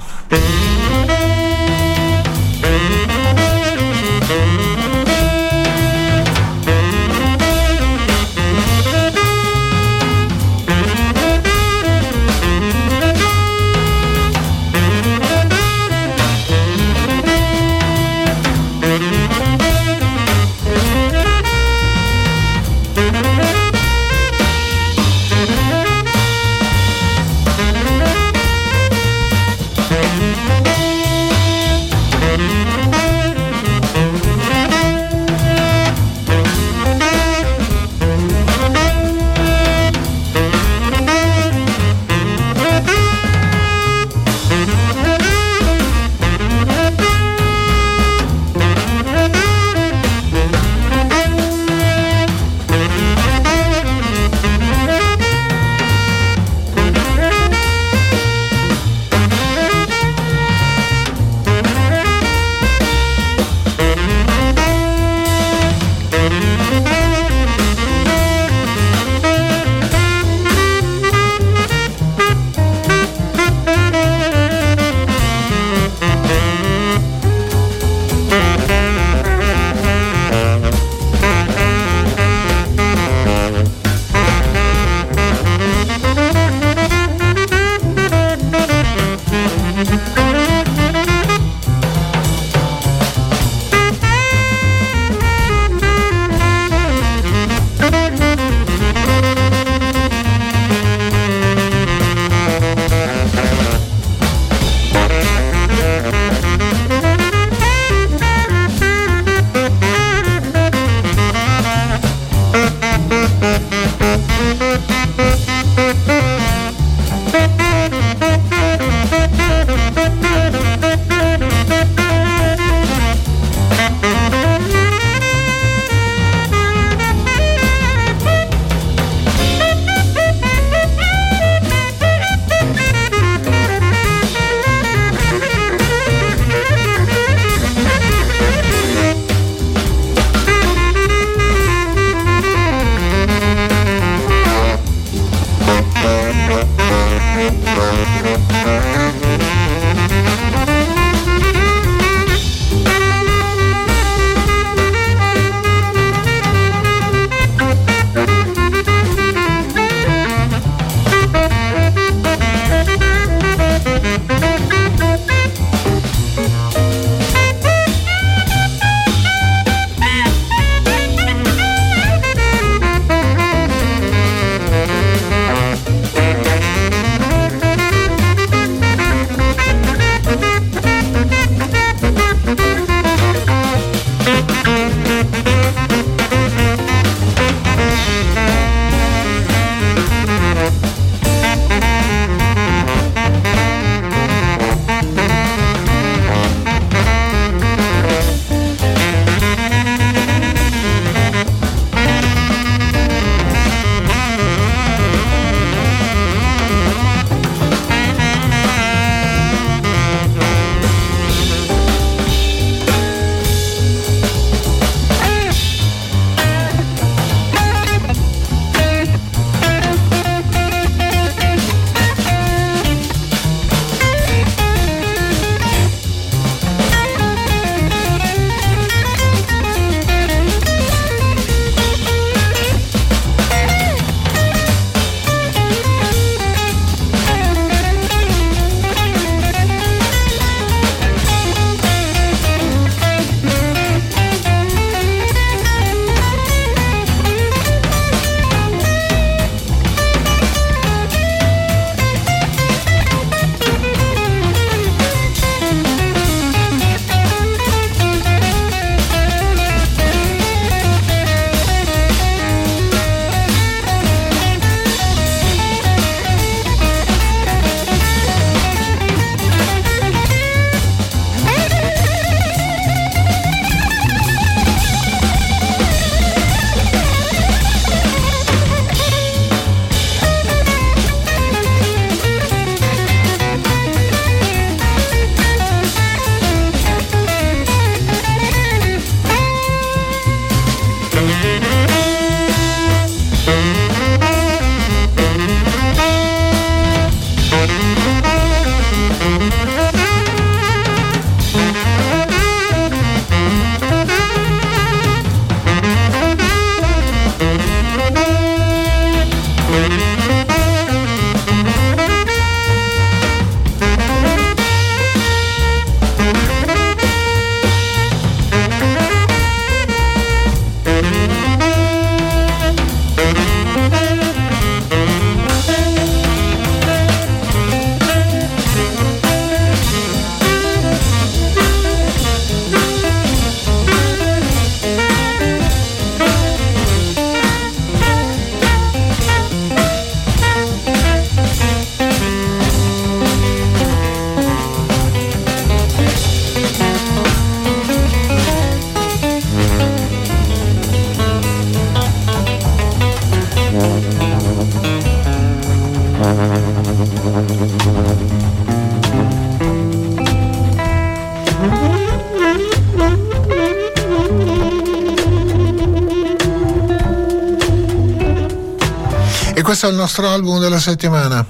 Questo è il nostro album della settimana,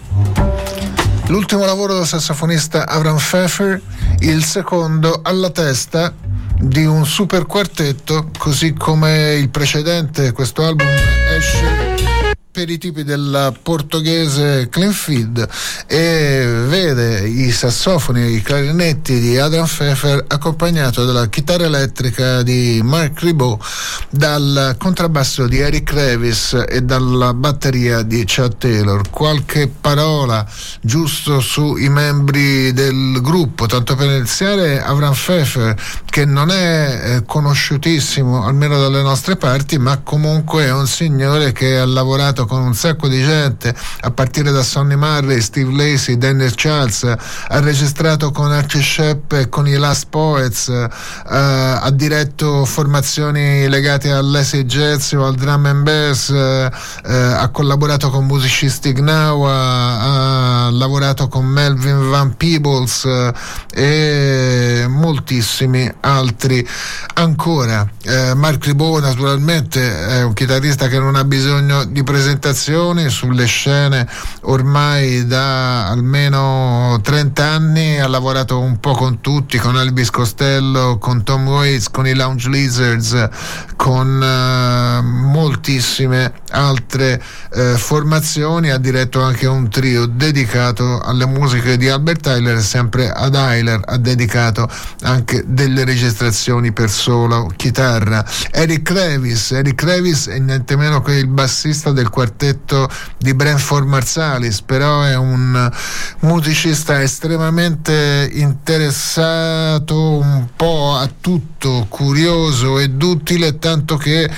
l'ultimo lavoro del sassofonista Avram Pfeffer, il secondo alla testa di un super quartetto, così come il precedente. Questo album esce per i tipi della portoghese Cleanfield e vede i sassofoni e i clarinetti di Avram Pfeffer accompagnato dalla chitarra elettrica di Mark Ribot, dal contrabbasso di Eric Revis e dalla batteria di Chad Taylor. Qualche parola giusto sui membri del gruppo, tanto per iniziare Avram Pfeffer, che non è conosciutissimo almeno dalle nostre parti, ma comunque è un signore che ha lavorato con un sacco di gente, a partire da Sonny Murray, Steve Lacy, Dennis Charles, ha registrato con Archie Shepp e con i Last Poets, ha diretto formazioni legate all'acid jazz o al drum and bass, ha collaborato con musicisti Gnawa, ha lavorato con Melvin Van Peebles e moltissimi altri ancora. Mark Ribot naturalmente è un chitarrista che non ha bisogno di presentazioni, sulle scene ormai da almeno 30 anni ha lavorato un po' con tutti, con Elvis Costello, con Tom Waits, con i Lounge Lizards, con moltissime altre formazioni. Ha diretto anche un trio dedicato alle musiche di Albert Ayler, sempre ad Ayler ha dedicato anche delle registrazioni per solo chitarra. Eric Revis è niente meno che il bassista del quartetto di Branford Marsalis, però è un musicista estremamente interessato un po' a tutto, curioso ed utile, tanto che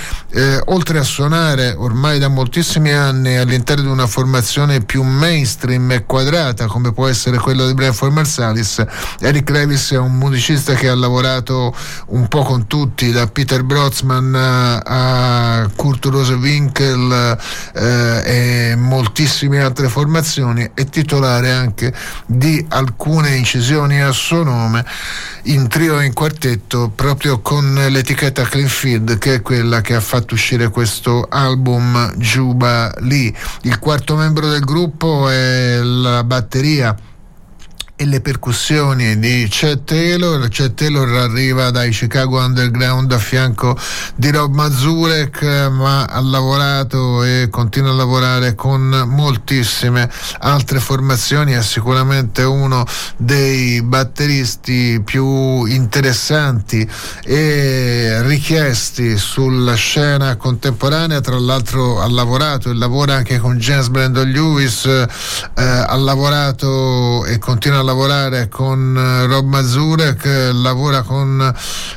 oltre a suonare ormai da moltissimi anni all'interno di una formazione più mainstream e quadrata come può essere quella di Branford Marsalis, Eric Revis è un musicista che ha lavorato un po' con tutti, da Peter Brotzmann a Kurt Rosewinkel e moltissime altre formazioni, e titolare anche di alcune incisioni a suo nome in trio e in quartetto, proprio con l'etichetta Cleanfield, che è quella che ha fatto uscire questo album Juba Lee. Il quarto membro del gruppo è la batteria e le percussioni di Chad Taylor. Chad Taylor arriva dai Chicago Underground a fianco di Rob Mazurek, ma ha lavorato e continua a lavorare con moltissime altre formazioni. È sicuramente uno dei batteristi più interessanti e richiesti sulla scena contemporanea. Tra l'altro ha lavorato e lavora anche con James Brandon Lewis, ha lavorato e continua a lavorare con Rob Mazurek, lavora con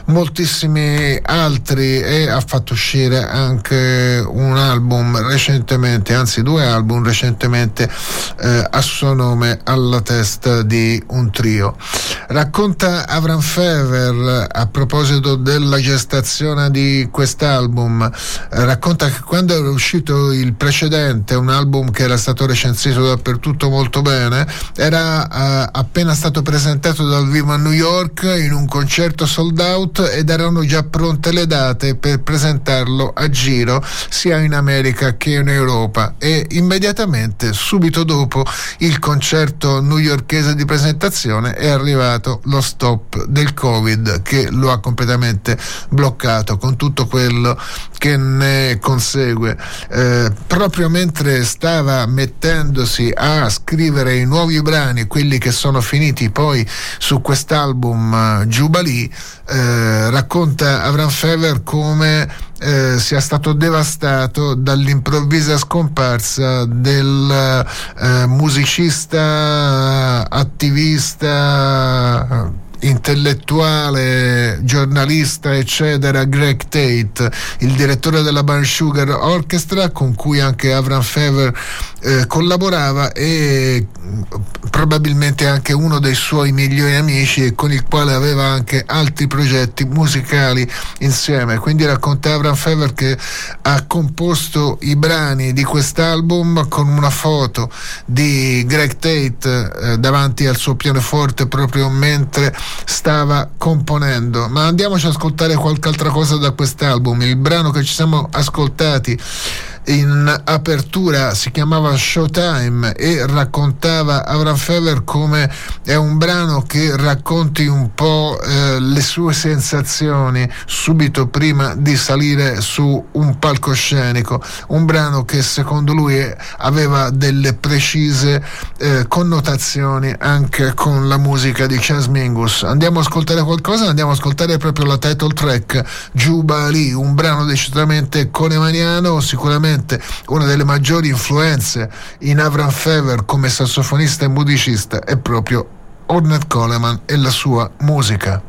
moltissimi altri e ha fatto uscire anche un album recentemente, anzi due album recentemente, a suo nome alla testa di un trio. Racconta Avram Pfeffer a proposito della gestazione di quest'album, racconta che quando era uscito il precedente, un album che era stato recensito dappertutto molto bene, era appena stato presentato dal vivo a New York in un concerto sold out, ed erano già pronte le date per presentarlo a giro sia in America che in Europa, e immediatamente subito dopo il concerto newyorkese di presentazione è arrivato lo stop del Covid, che lo ha completamente bloccato, con tutto quello che ne consegue. Proprio mentre stava mettendosi a scrivere i nuovi brani, quelli che sono finiti poi su quest'album Jubilee, racconta Avram Fever come sia stato devastato dall'improvvisa scomparsa del musicista, attivista, intellettuale, giornalista eccetera, Greg Tate, il direttore della Band Sugar Orchestra, con cui anche Avram Fever collaborava, e probabilmente anche uno dei suoi migliori amici, e con il quale aveva anche altri progetti musicali insieme. Quindi racconta Avram Fever che ha composto i brani di quest'album con una foto di Greg Tate davanti al suo pianoforte proprio mentre stava componendo. Ma andiamoci ad ascoltare qualche altra cosa da quest'album. Il brano che ci siamo ascoltati in apertura si chiamava Showtime e raccontava Avram Fever come è un brano che racconti un po' le sue sensazioni subito prima di salire su un palcoscenico, un brano che secondo lui aveva delle precise connotazioni anche con la musica di Chas Mingus. Andiamo ad ascoltare qualcosa, andiamo ad ascoltare proprio la title track Jubilee, un brano decisamente colemaniano, sicuramente una delle maggiori influenze in Avram Fever come sassofonista e musicista è proprio Ornette Coleman e la sua musica.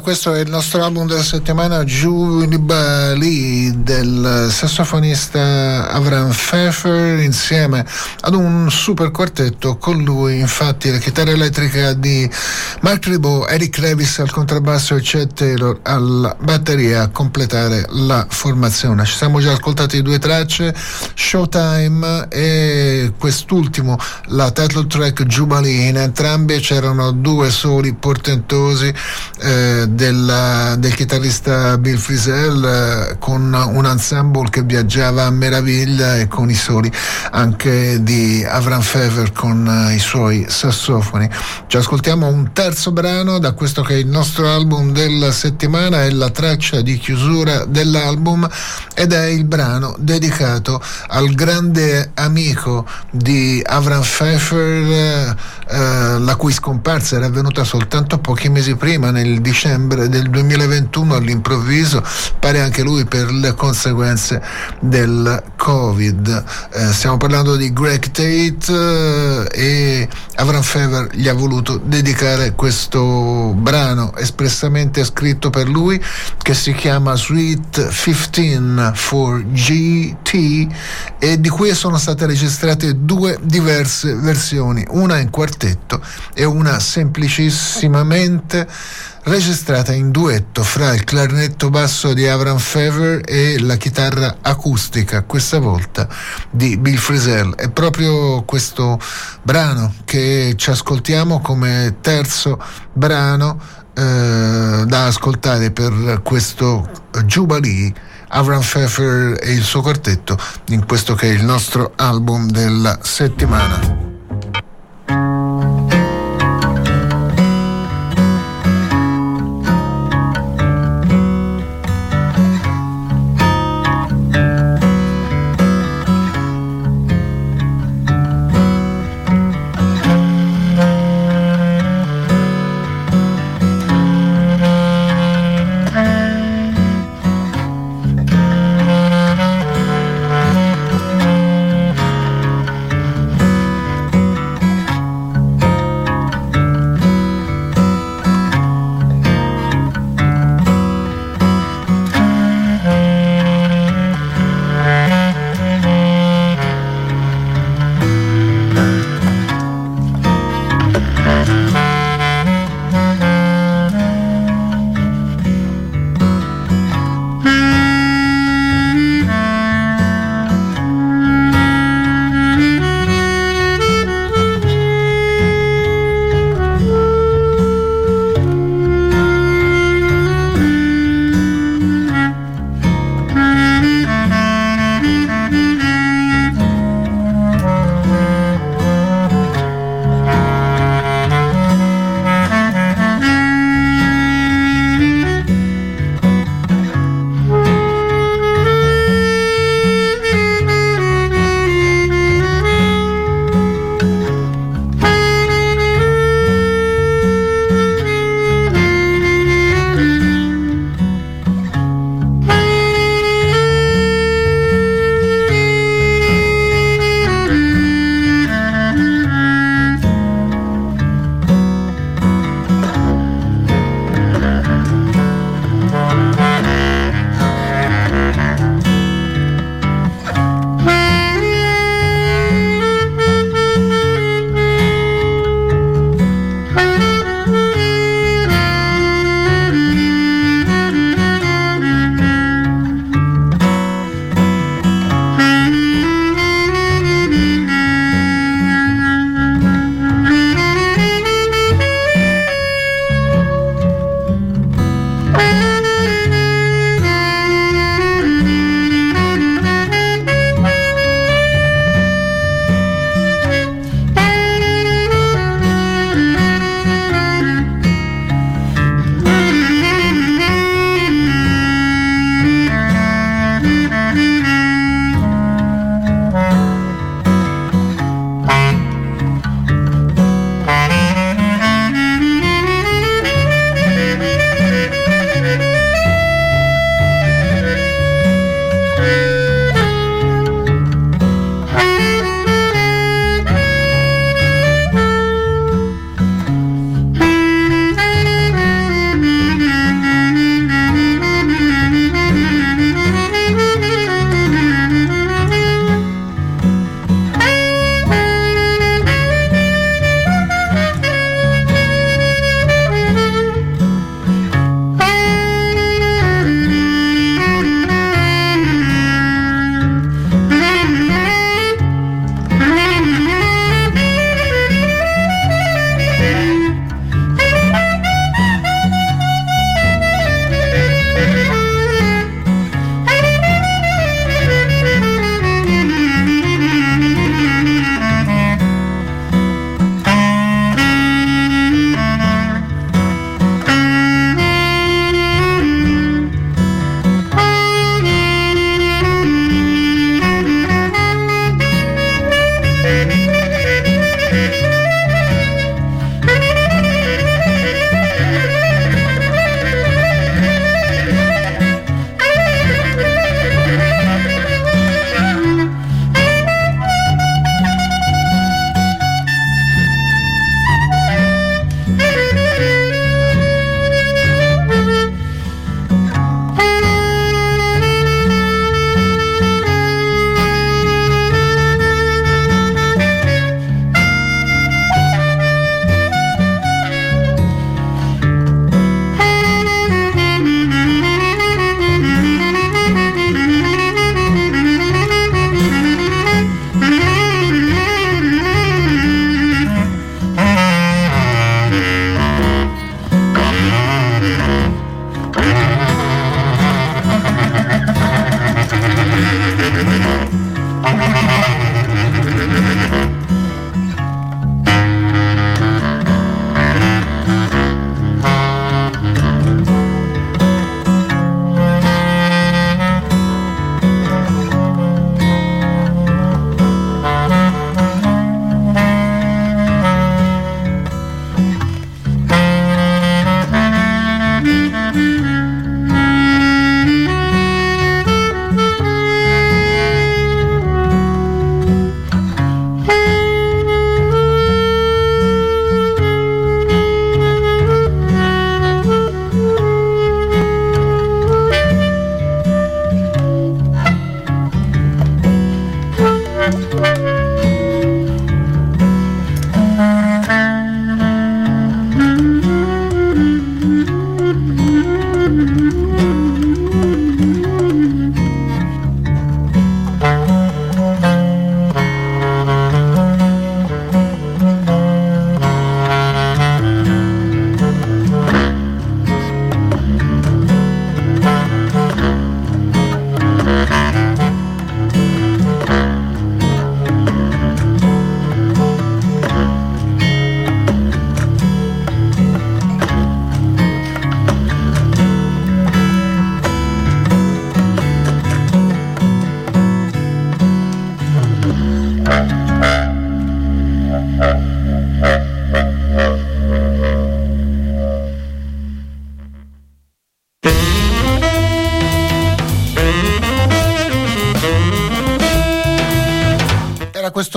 questo è il nostro album della settimana, Jubilali, del sassofonista Avram Pfeffer, insieme ad un super quartetto con lui, infatti, la chitarra elettrica di Mark Ribot, Eric Levis al contrabbasso e Chad Taylor alla batteria a completare la formazione. Ci siamo già ascoltati due tracce, Showtime e quest'ultimo, la title track Jubilee. In entrambe c'erano due soli portentosi del chitarrista Bill Frisell, con un ensemble che viaggiava a meraviglia, e con i soli anche di Avram Pfeffer con i suoi sassofoni. Ci ascoltiamo un terzo brano da questo che è il nostro album della settimana, è la traccia di chiusura dell'album ed è il brano dedicato al grande amico di Avram Pfeffer, la cui scomparsa era avvenuta soltanto pochi mesi prima, nel dicembre del 2021, all'improvviso, pare anche lui per le conseguenze del Covid. Stiamo parlando di Greg Tate, e Avram Pfeffer gli ha voluto dedicare questo brano espressamente scritto per lui, che si chiama Sweet 15 for GT, e di cui sono state registrate due diverse versioni, una in quartetto e una semplicissimamente registrata in duetto fra il clarinetto basso di Avram Pfeffer e la chitarra acustica, questa volta di Bill Frisell. È proprio questo brano che ci ascoltiamo come terzo brano da ascoltare per questo Jubilee, Avram Pfeffer e il suo quartetto, in questo che è il nostro album della settimana.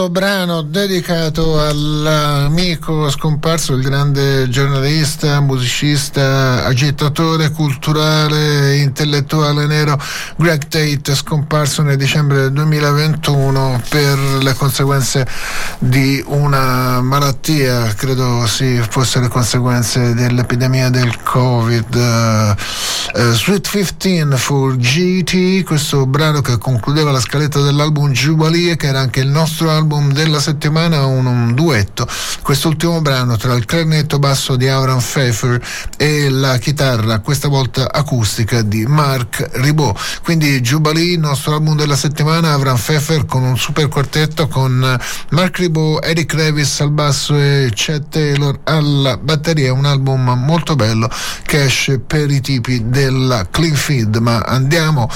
Brano dedicato all'amico scomparso, il grande giornalista, musicista, agitatore culturale e intellettuale nero Greg Tate, scomparso nel dicembre del 2021 per le conseguenze di una malattia, credo sì, fosse le conseguenze dell'epidemia del Covid. Sweet 15 for GT, questo brano che concludeva la scaletta dell'album Jubilee, che era anche il nostro album della settimana, un duetto, quest'ultimo brano tra il clarinetto basso di Avram Pfeffer e la chitarra, questa volta acustica, di Marc Ribot. Quindi Jubilee, nostro album della settimana, Avram Pfeffer con un super quartetto con Marc Ribot, Eric Revis al basso e Chet Taylor alla batteria, un album molto bello che esce per i tipi della Clean Feed. Ma andiamo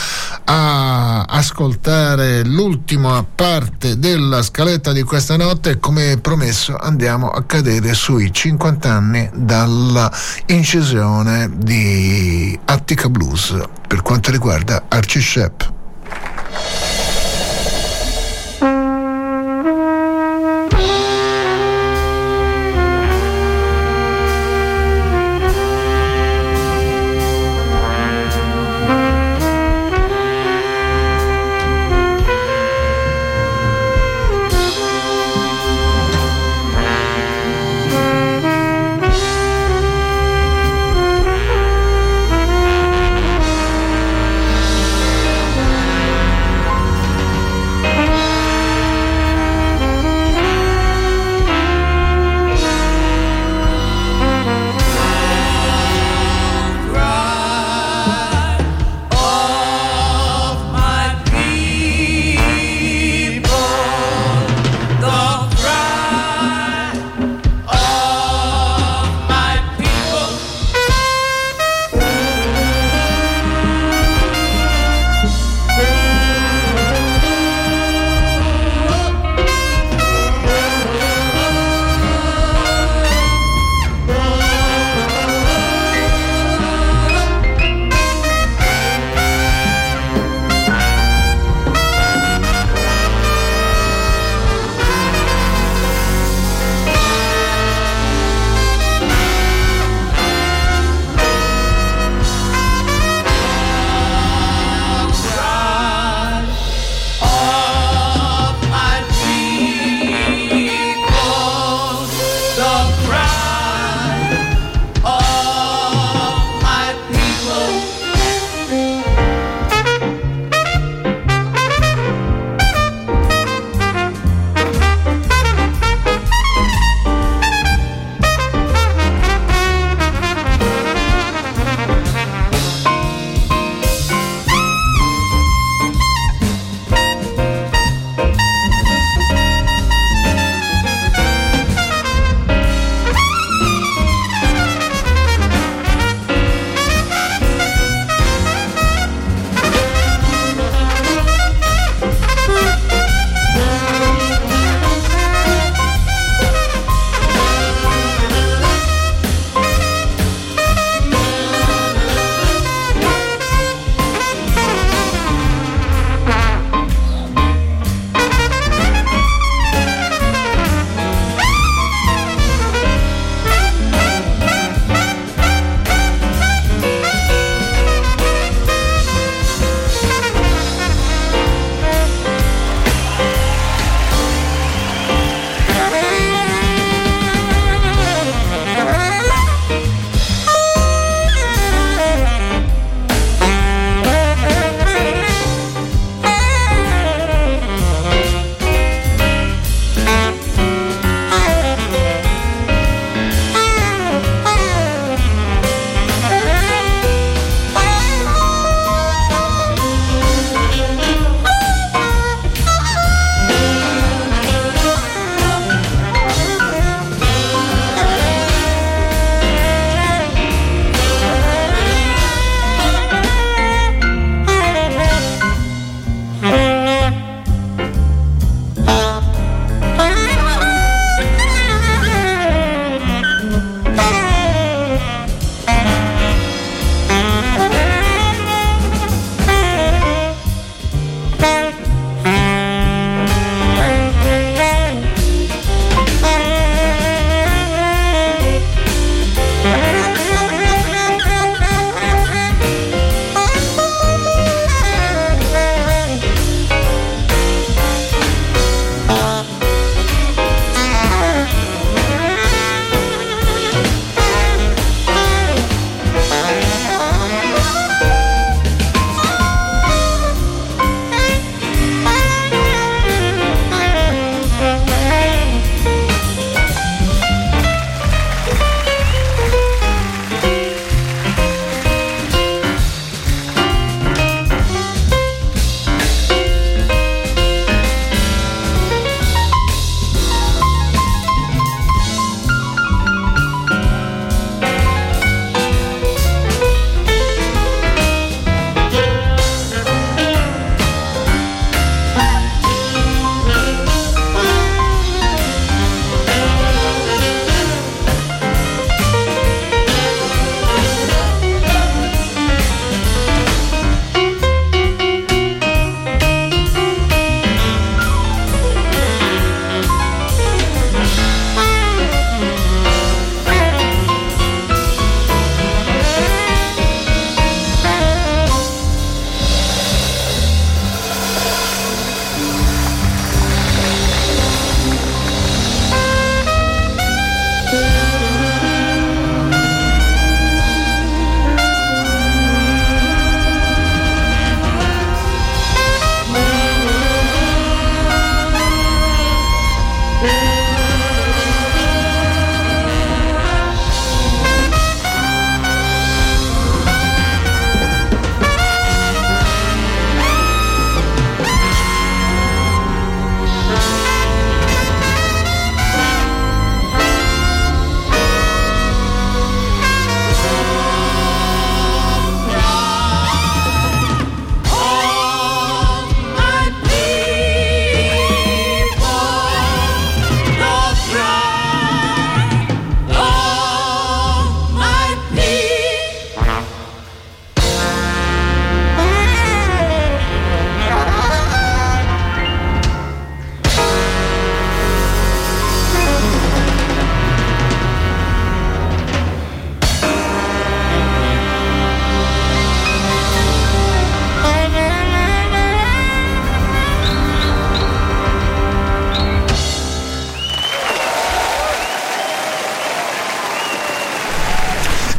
a ascoltare l'ultima parte della scaletta di questa notte. Come promesso, andiamo a cadere sui 50 anni dalla incisione di Attica Blues per quanto riguarda Archie Shepp.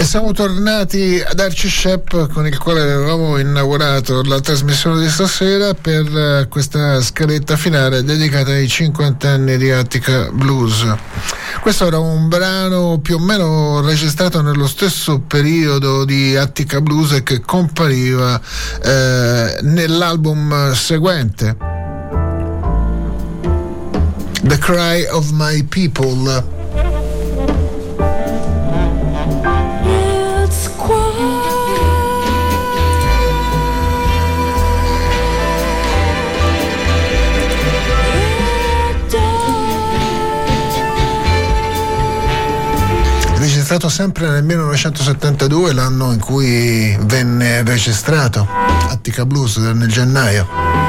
siamo tornati ad Archie Shepp, con il quale avevamo inaugurato la trasmissione di stasera per questa scaletta finale dedicata ai 50 anni di Attica Blues. Questo era un brano più o meno registrato nello stesso periodo di Attica Blues che compariva nell'album seguente, The Cry of My People. Registrato sempre nel 1972, l'anno in cui venne registrato Attica Blues, nel gennaio.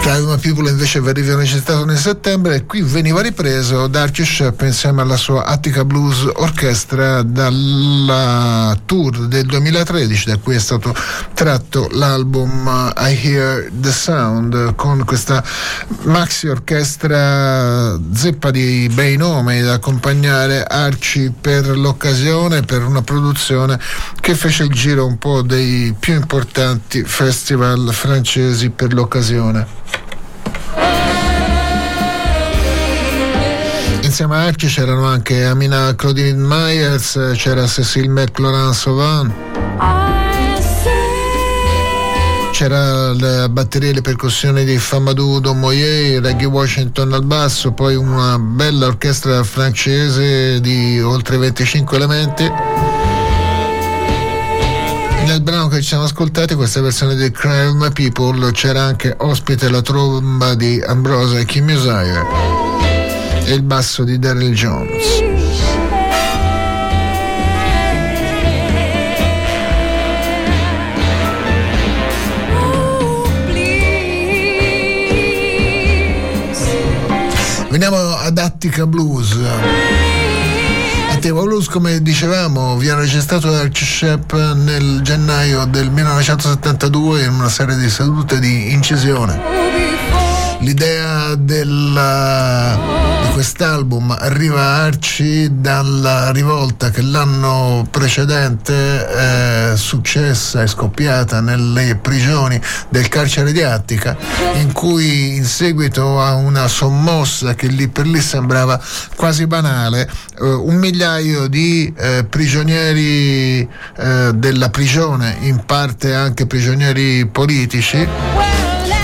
Cry of My People invece veniva registrato nel settembre, e qui veniva ripreso da Archie Shepp insieme alla sua Attica Blues Orchestra dalla tour del 2013, da cui è stato tratto l'album I Hear the Sound, con questa maxi orchestra zeppa di bei nomi da accompagnare Archie per l'occasione, per una produzione che fece il giro un po' dei più importanti festival francesi per l'occasione. Insieme a Archie c'erano anche Amina Claudine Myers, c'era Cécile McLaurin-Sauvin, c'era la batteria e le percussioni di Famadou Doumoyé, Reggie Washington al basso, poi una bella orchestra francese di oltre 25 elementi. Nel brano che ci siamo ascoltati, questa versione di Cry of My People, c'era anche ospite la tromba di Ambrose Kimusire e il basso di Daryl Jones. Veniamo ad Attica Blues. Attica Blues, come dicevamo, viene registrato da Archie Shepp nel gennaio del 1972 in una serie di sedute di incisione. L'idea di quest'album arriva a Archie dalla rivolta che l'anno precedente è successa e scoppiata nelle prigioni del carcere di Attica, in cui, in seguito a una sommossa che lì per lì sembrava quasi banale, un migliaio di prigionieri della prigione, in parte anche prigionieri politici,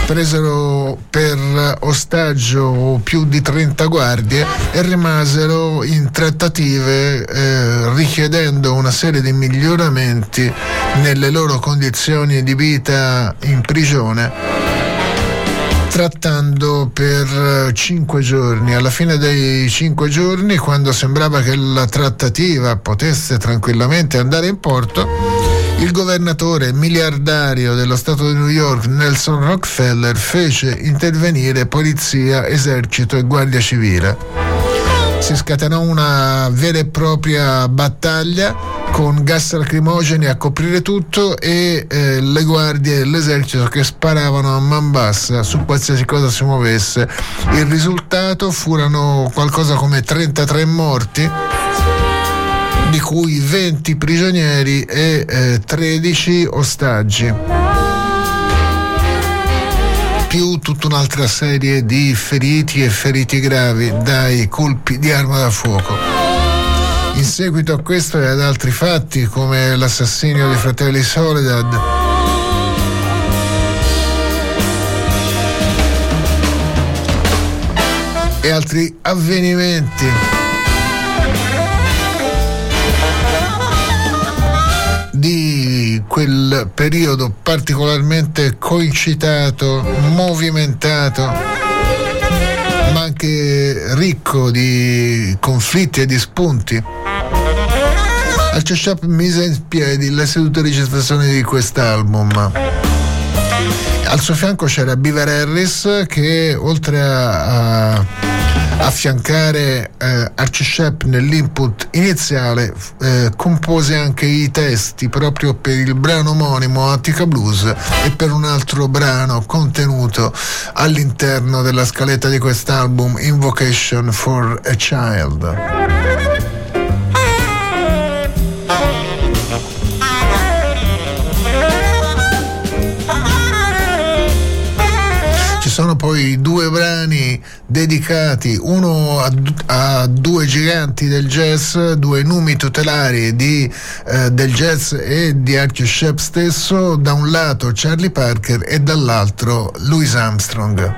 presero per ostaggio più di 30 guardie e rimasero in trattative richiedendo una serie di miglioramenti nelle loro condizioni di vita in prigione, trattando per 5 giorni. Alla fine dei 5 giorni, quando sembrava che la trattativa potesse tranquillamente andare in porto, il governatore miliardario dello stato di New York, Nelson Rockefeller, fece intervenire polizia, esercito e guardia civile. Si scatenò una vera e propria battaglia con gas lacrimogeni a coprire tutto e le guardie e l'esercito che sparavano a man bassa su qualsiasi cosa si muovesse. Il risultato furono qualcosa come 33 morti, di cui 20 prigionieri e 13 ostaggi, più tutta un'altra serie di feriti e feriti gravi dai colpi di arma da fuoco. In seguito a questo e ad altri fatti, come l'assassinio dei fratelli Soledad, e altri avvenimenti di quel periodo particolarmente concitato, movimentato, ma anche ricco di conflitti e di spunti, Archie Shepp mise in piedi la seduta di registrazione di quest'album. Al suo fianco c'era Beaver Harris, che oltre a affiancare Archie Shepp nell'input iniziale, compose anche i testi proprio per il brano omonimo Attica Blues e per un altro brano contenuto all'interno della scaletta di quest'album, Invocation for a Child. poi due brani dedicati, uno a due giganti del jazz, due numi tutelari del jazz e di Archie Shepp stesso, da un lato Charlie Parker e dall'altro Louis Armstrong.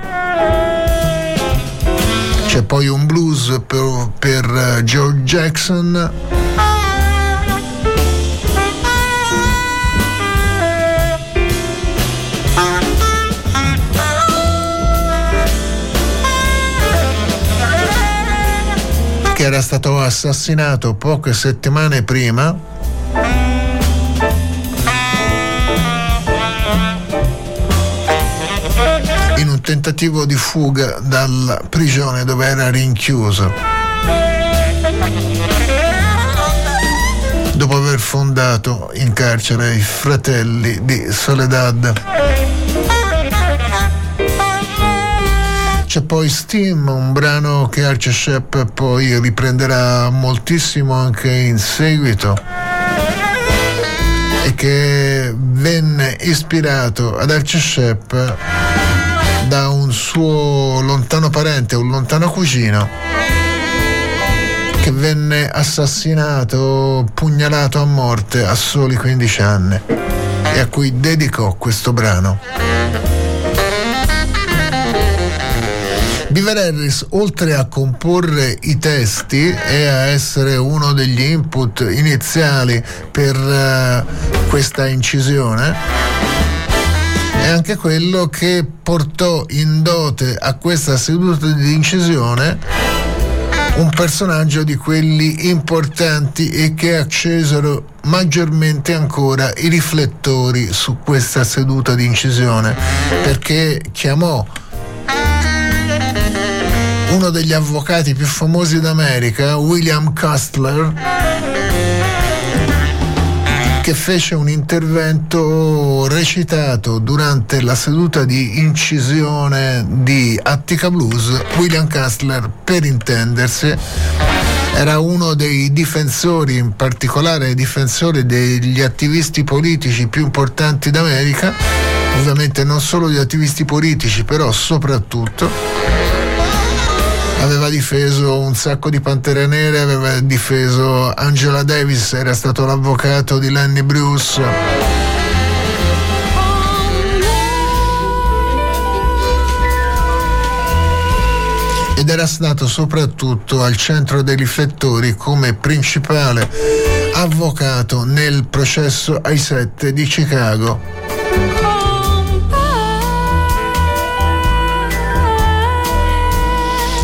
C'è poi un blues per George Jackson. Che era stato assassinato poche settimane prima. Tentativo di fuga dalla prigione dove era rinchiuso, dopo aver fondato in carcere i Fratelli di Soledad. C'è poi Steam, un brano che Archie Shepp poi riprenderà moltissimo anche in seguito, e che venne ispirato ad Archie Shepp da un suo lontano parente, un lontano cugino, che venne assassinato, pugnalato a morte a soli 15 anni, e a cui dedicò questo brano. Beaver Harris, oltre a comporre i testi e a essere uno degli input iniziali per questa incisione, è anche quello che portò in dote a questa seduta di incisione un personaggio di quelli importanti e che accesero maggiormente ancora i riflettori su questa seduta di incisione, perché chiamò uno degli avvocati più famosi d'America, William Costler, che fece un intervento recitato durante la seduta di incisione di Attica Blues. William Costler, per intendersi, era uno dei difensori, in particolare difensore degli attivisti politici più importanti d'America, ovviamente non solo gli attivisti politici, però soprattutto aveva difeso un sacco di Pantere Nere, aveva difeso Angela Davis, era stato l'avvocato di Lenny Bruce. Ed era stato soprattutto al centro dei riflettori come principale avvocato nel processo ai 7 di Chicago.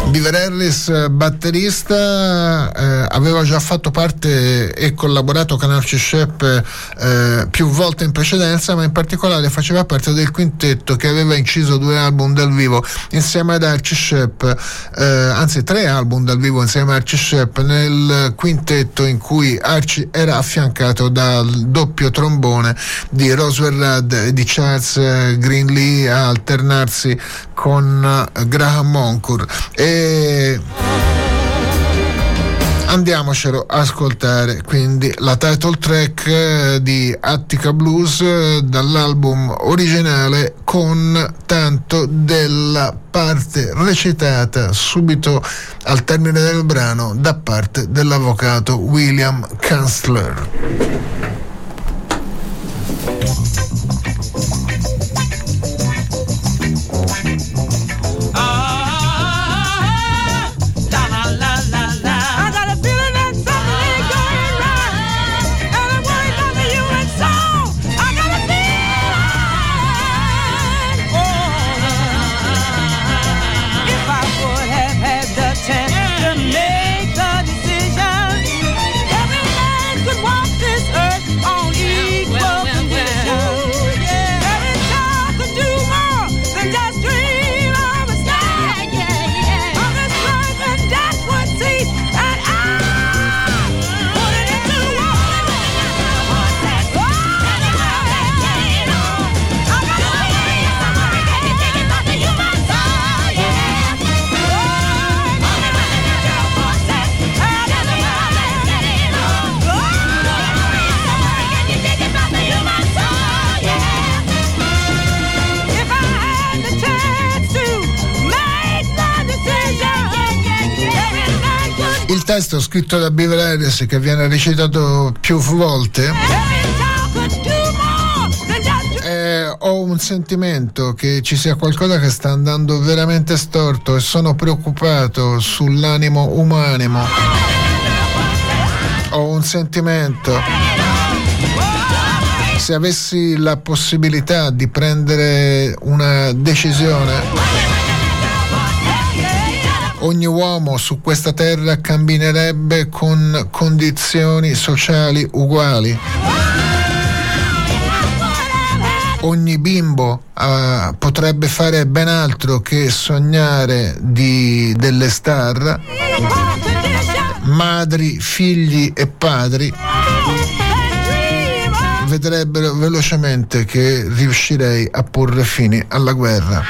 Beaver Harris, batterista, aveva già fatto parte e collaborato con Archie Shepp più volte in precedenza, ma in particolare faceva parte del quintetto che aveva inciso 2 album dal vivo insieme ad Archie Shepp, anzi 3 album dal vivo insieme ad Archie Shepp, nel quintetto in cui Archie era affiancato dal doppio trombone di Roswell Rade e di Charles Greenlee, a alternarsi con Graham Moncour. E andiamocelo a ascoltare quindi la title track di Attica Blues dall'album originale, con tanto della parte recitata subito al termine del brano da parte dell'avvocato William Costler. Il testo scritto da Bill Harris, che viene recitato più volte, ho un sentimento che ci sia qualcosa che sta andando veramente storto e sono preoccupato sull'animo umano. Ho un sentimento. Se avessi la possibilità di prendere una decisione, ogni uomo su questa terra camminerebbe con condizioni sociali uguali. Ogni bimbo potrebbe fare ben altro che sognare di delle star, madri, figli e padri vedrebbero velocemente che riuscirei a porre fine alla guerra.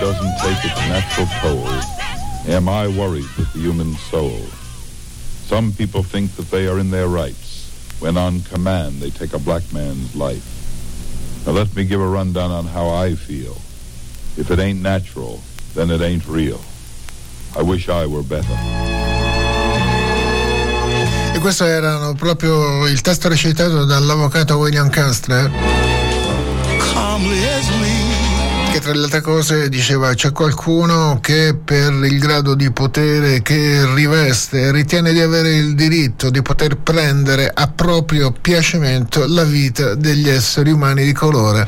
Doesn't take its natural toll, am I worried with the human soul? Some people think that they are in their rights when on command they take a black man's life. Now let me give a rundown on how I feel. If it ain't natural, then it ain't real. I wish I were better. E questo erano proprio il testo recitato dall'avvocato William Castner. Calmly as we, che tra le altre cose diceva: c'è qualcuno che per il grado di potere che riveste ritiene di avere il diritto di poter prendere a proprio piacimento la vita degli esseri umani di colore,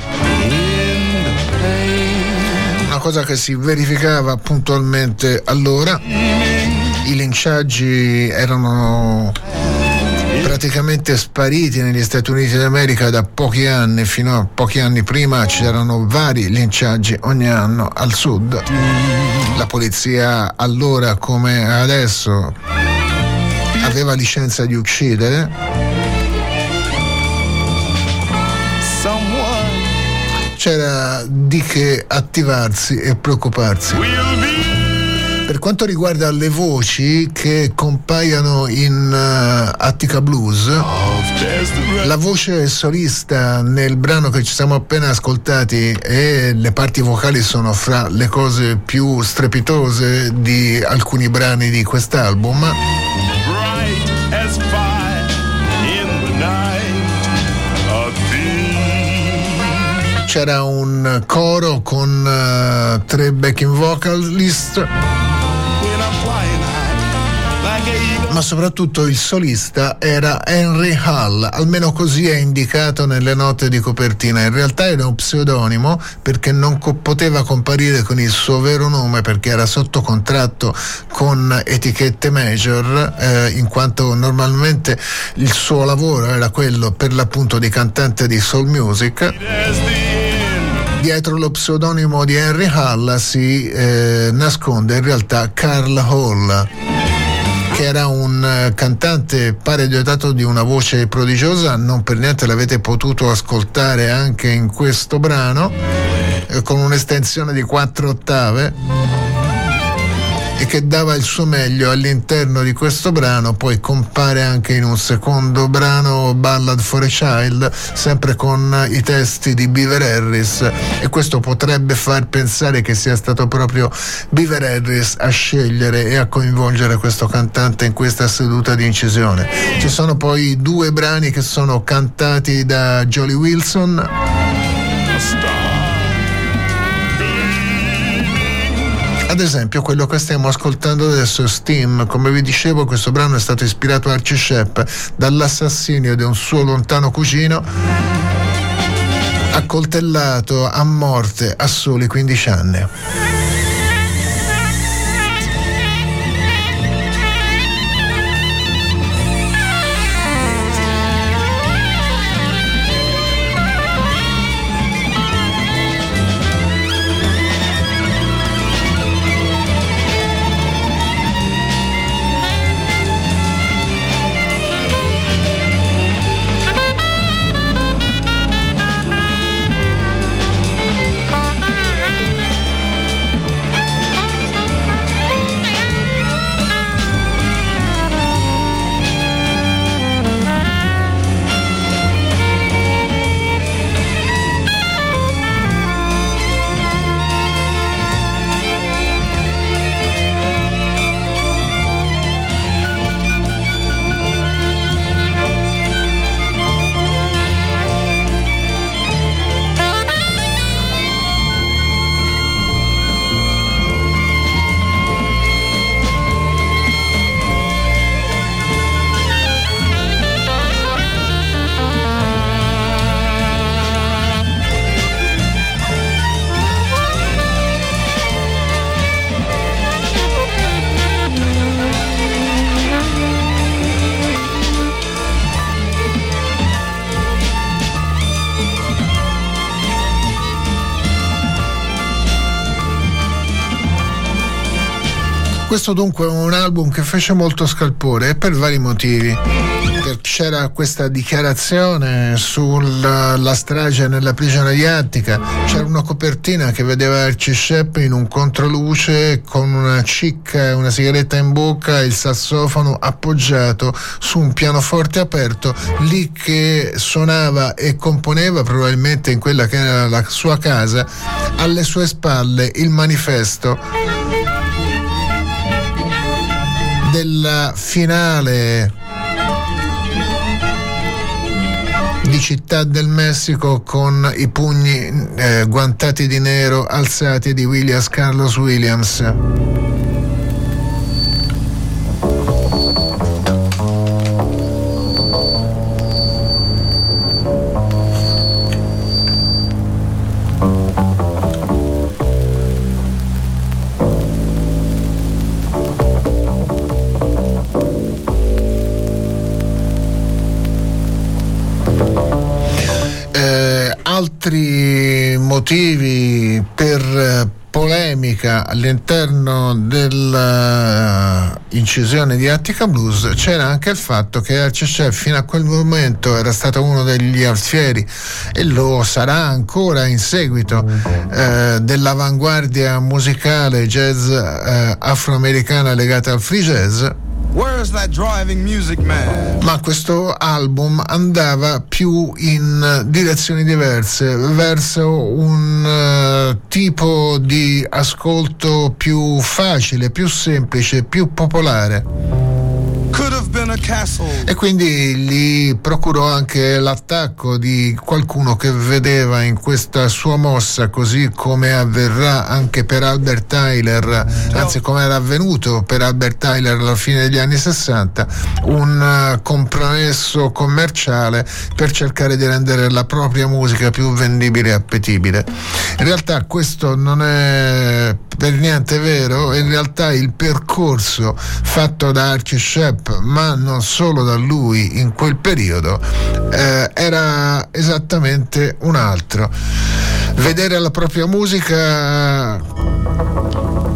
una cosa che si verificava puntualmente allora. I linciaggi erano praticamente spariti negli Stati Uniti d'America da pochi anni. Fino a pochi anni prima c'erano vari linciaggi ogni anno al sud. La polizia allora come adesso aveva licenza di uccidere, c'era di che attivarsi e preoccuparsi. Per quanto riguarda le voci che compaiono in Attica Blues, la voce solista nel brano che ci siamo appena ascoltati e le parti vocali sono fra le cose più strepitose di alcuni brani di quest'album. C'era un coro con tre backing vocalist, ma soprattutto il solista era Henry Hall, almeno così è indicato nelle note di copertina. In realtà era un pseudonimo perché non poteva comparire con il suo vero nome, perché era sotto contratto con etichette major, in quanto normalmente il suo lavoro era quello per l'appunto di cantante di soul music. Dietro lo pseudonimo di Henry Hall si nasconde in realtà Carl Hall, che era un cantante pare dotato di una voce prodigiosa, non per niente l'avete potuto ascoltare anche in questo brano, con un'estensione di 4 ottave, e che dava il suo meglio all'interno di questo brano. Poi compare anche in un secondo brano, Ballad for a Child, sempre con i testi di Beaver Harris, e questo potrebbe far pensare che sia stato proprio Beaver Harris a scegliere e a coinvolgere questo cantante in questa seduta di incisione. Ci sono poi 2 brani che sono cantati da Jolly Wilson, ad esempio quello che stiamo ascoltando adesso, Steam. Come vi dicevo, questo brano è stato ispirato a Archie Shepp dall'assassinio di un suo lontano cugino, accoltellato a morte a soli 15 anni. Questo dunque è un album che fece molto scalpore, e per vari motivi. C'era questa dichiarazione sulla strage nella prigione di Attica, c'era una copertina che vedeva Archie Shepp in un controluce con una cicca e una sigaretta in bocca e il sassofono appoggiato su un pianoforte aperto, lì che suonava e componeva, probabilmente in quella che era la sua casa. Alle sue spalle il manifesto della finale di Città del Messico con i pugni guantati di nero alzati di Carlos Williams. Altri motivi per polemica all'interno dell'incisione di Attica Blues c'era anche il fatto che Archie Shepp fino a quel momento era stato uno degli alfieri, e lo sarà ancora in seguito, dell'avanguardia musicale jazz afroamericana legata al free jazz. Where's that driving music man? Ma questo album andava più in direzioni diverse, verso un tipo di ascolto più facile, più semplice, più popolare. E quindi gli procurò anche l'attacco di qualcuno che vedeva in questa sua mossa, così come avverrà anche per Albert Tyler, anzi come era avvenuto per Albert Tyler alla fine degli anni 60, un compromesso commerciale per cercare di rendere la propria musica più vendibile e appetibile. In realtà questo non è per niente vero. In realtà il percorso fatto da Archie Shepp, ma non solo da lui in quel periodo, era esattamente un altro. Vedere la propria musica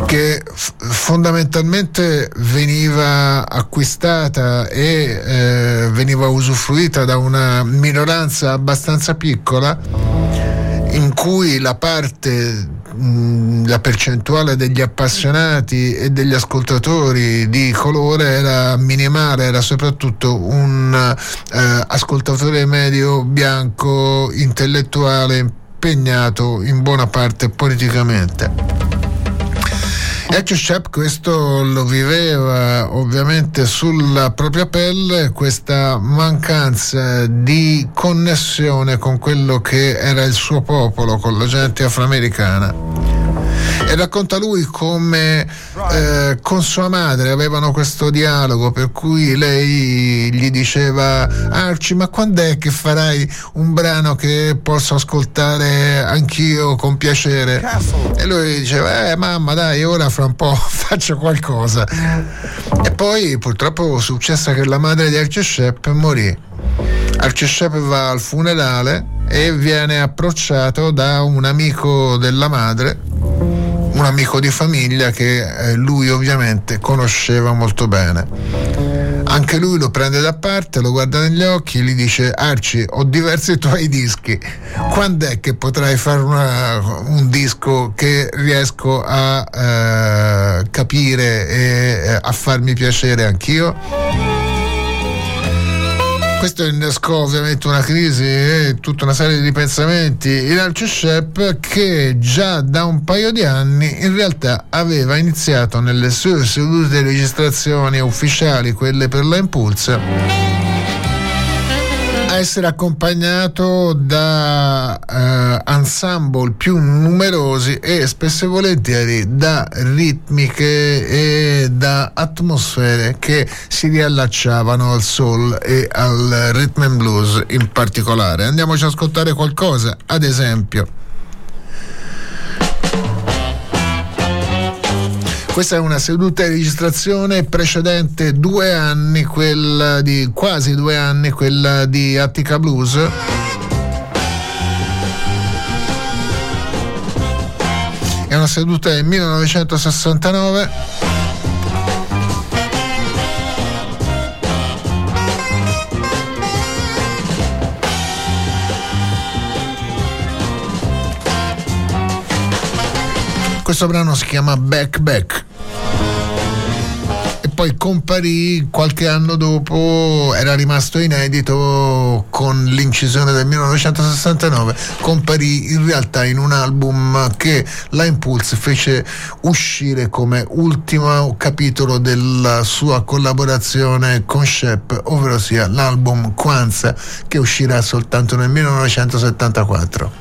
che fondamentalmente veniva acquistata e veniva usufruita da una minoranza abbastanza piccola, in cui la parte, la percentuale degli appassionati e degli ascoltatori di colore era minimale, era soprattutto un ascoltatore medio, bianco, intellettuale, impegnato in buona parte politicamente. Archie Shepp questo lo viveva ovviamente sulla propria pelle, questa mancanza di connessione con quello che era il suo popolo, con la gente afroamericana. E racconta lui come con sua madre avevano questo dialogo, per cui lei gli diceva: Archie, ma quando è che farai un brano che posso ascoltare anch'io con piacere? E lui diceva: mamma, dai, ora fra un po' faccio qualcosa. E poi purtroppo successe che la madre di Archie Shepp morì. Archie Shepp va al funerale e viene approcciato da un amico della madre, un amico di famiglia che lui ovviamente conosceva molto bene. Anche lui lo prende da parte, lo guarda negli occhi e gli dice: Archie, ho diversi tuoi dischi, quando è che potrai fare un disco che riesco a capire e a farmi piacere anch'io? Questo innescò ovviamente una crisi e tutta una serie di pensamenti in Archie Shepp, che già da un paio di anni in realtà aveva iniziato nelle sue sedute di registrazioni ufficiali, quelle per la Impulsa, a essere accompagnato da ensemble più numerosi e spesso e volentieri da ritmiche e da atmosfere che si riallacciavano al soul e al rhythm and blues in particolare. Andiamoci ad ascoltare qualcosa, ad esempio. Questa è una seduta di registrazione precedente 2 anni, quella di quasi 2 anni, quella di Attica Blues. È una seduta del 1969. Questo brano si chiama Back Back. Poi comparì qualche anno dopo, era rimasto inedito con l'incisione del 1969, comparì in realtà in un album che la Impulse fece uscire come ultimo capitolo della sua collaborazione con Shepp, ovvero sia l'album Kwanzaa, che uscirà soltanto nel 1974.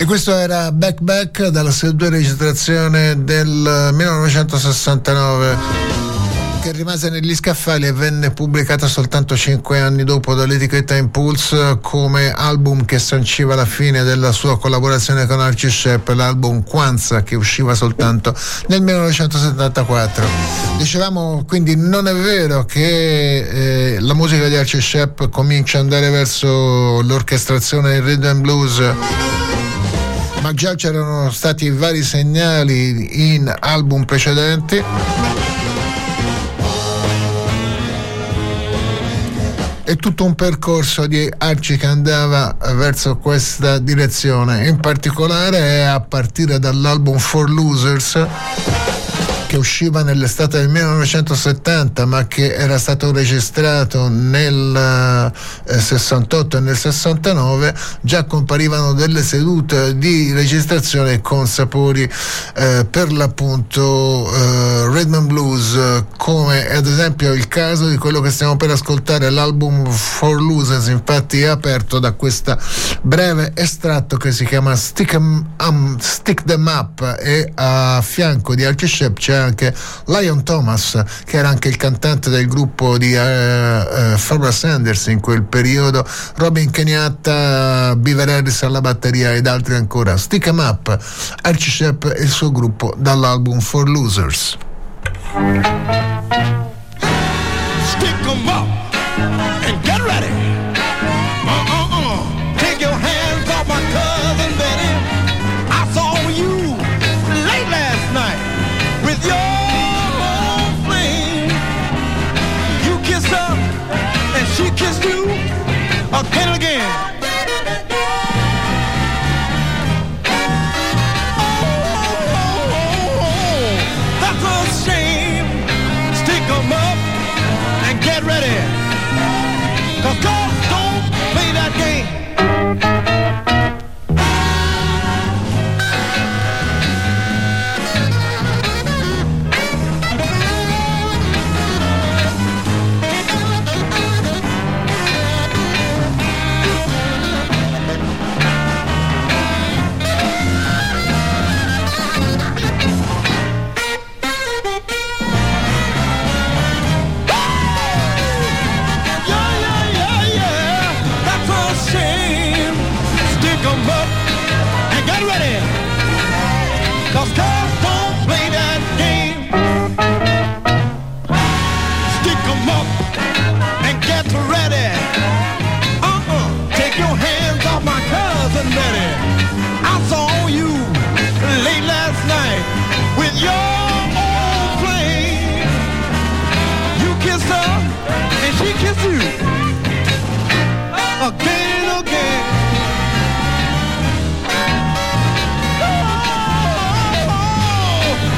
E questo era Back Back dalla seduta di registrazione del 1969, che rimase negli scaffali e venne pubblicata soltanto 5 anni dopo dall'etichetta Impulse come album che sanciva la fine della sua collaborazione con Archie Shepp, l'album Kwanzaa, che usciva soltanto nel 1974. Dicevamo quindi, non è vero che la musica di Archie Shepp comincia ad andare verso l'orchestrazione del rhythm and blues, ma già c'erano stati vari segnali in album precedenti. È tutto un percorso di Archie che andava verso questa direzione, in particolare a partire dall'album For Losers, che usciva nell'estate del 1970 ma che era stato registrato nel 68 e nel 69. Già comparivano delle sedute di registrazione con sapori per l'appunto rhythm and blues, come ad esempio il caso di quello che stiamo per ascoltare, l'album For Losers. Infatti è aperto da questo breve estratto che si chiama Stick Them Up, e a fianco di Archie Shepp c'è anche Lion Thomas, che era anche il cantante del gruppo di Pharoah Sanders in quel periodo, Robin Kenyatta, Beaver Harris alla batteria ed altri ancora. Stick 'em Up, Archie Shepp e il suo gruppo, dall'album For Losers. Stick 'em up and get ready. Take your hands off my cousin Benny. I saw you late last night with your old flame. You kissed her and she kissed you again and again. Oh,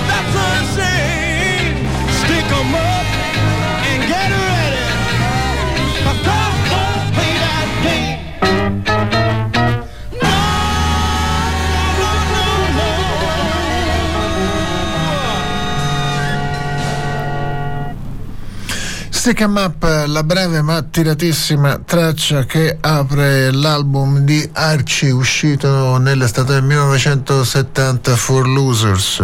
that's a shame. Stick 'em up and get ready, 'cause girls don't play that game. Stick 'em Up, la breve ma tiratissima traccia che apre l'album di Archie uscito nell'estate del 1970, For Losers.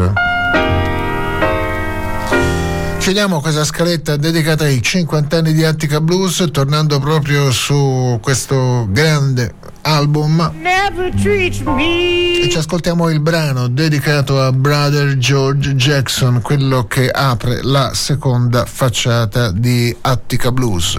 Chiudiamo questa scaletta dedicata ai 50 anni di Attica Blues, tornando proprio su questo grande album, e ci ascoltiamo il brano dedicato a Brother George Jackson, quello che apre la seconda facciata di Attica Blues.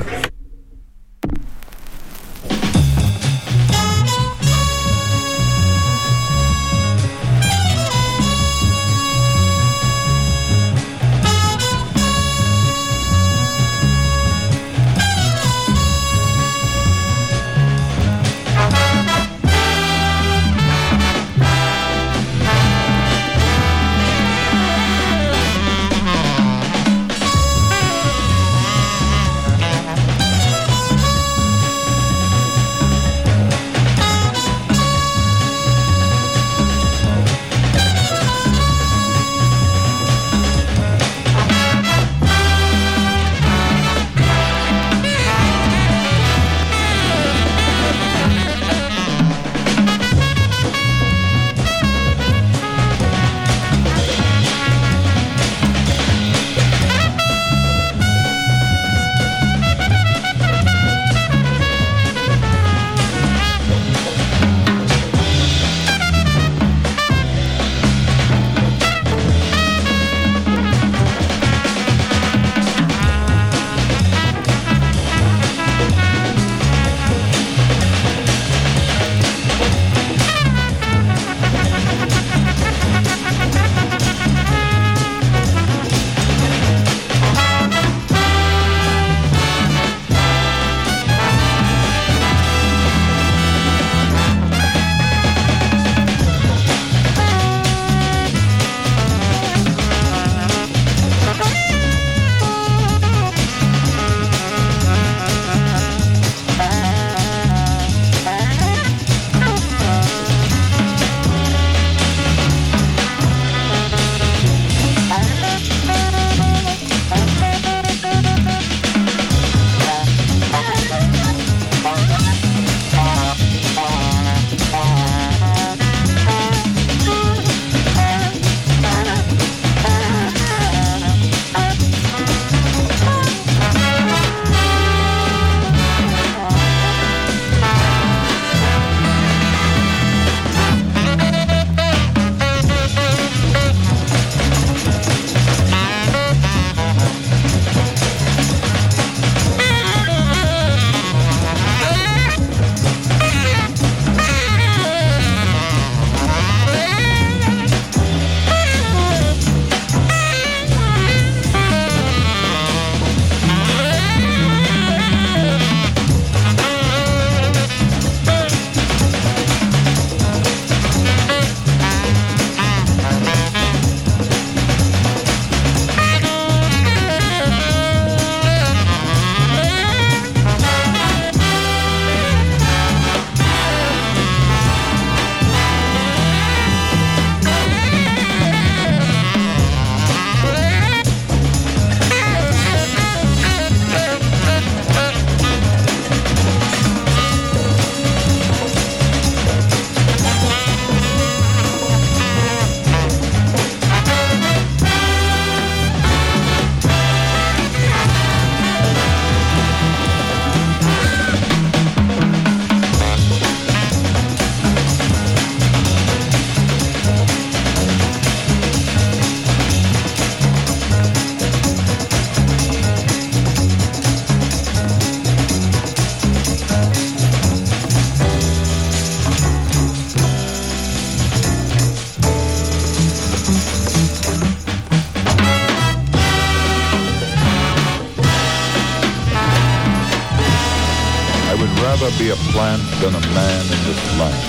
rather be a plant than a man in this land.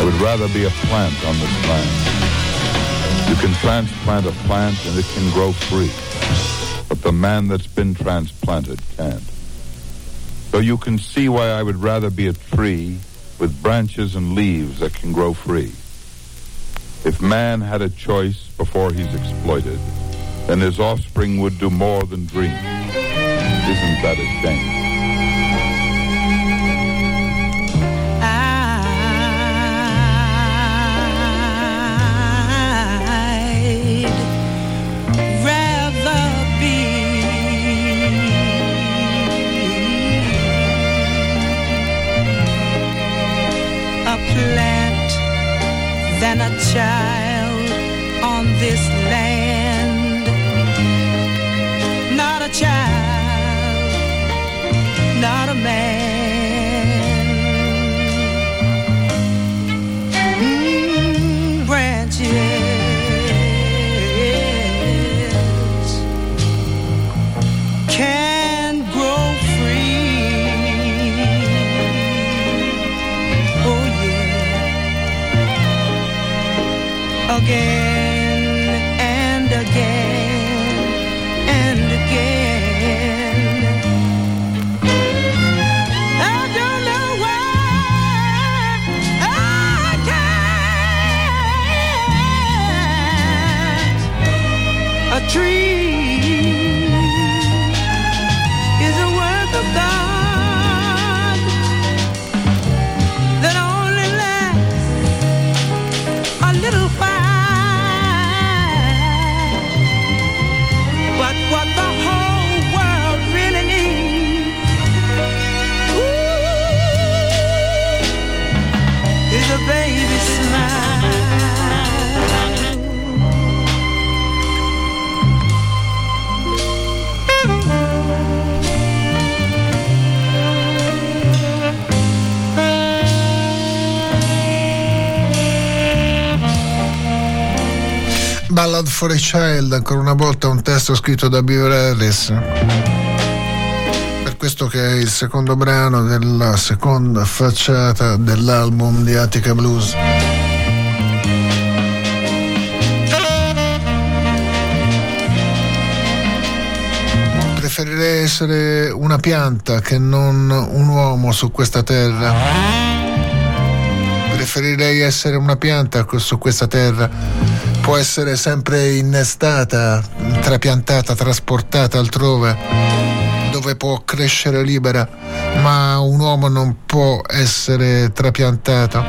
I would rather be a plant on this land. You can transplant a plant and it can grow free, but the man that's been transplanted can't. So you can see why I would rather be a tree with branches and leaves that can grow free. If man had a choice before he's exploited, then his offspring would do more than dream. Isn't that a shame? I'd rather be a plant than a child on this land. Not a child, not a man. Branches can grow free. Oh yeah, again. Ballad for a Child, ancora una volta un testo scritto da Bill Harris, per questo che è il secondo brano della seconda facciata dell'album di Attica Blues. Preferirei essere una pianta che non un uomo su questa terra. Preferirei essere una pianta su questa terra. Può essere sempre innestata, trapiantata, trasportata altrove, dove può crescere libera, ma un uomo non può essere trapiantato.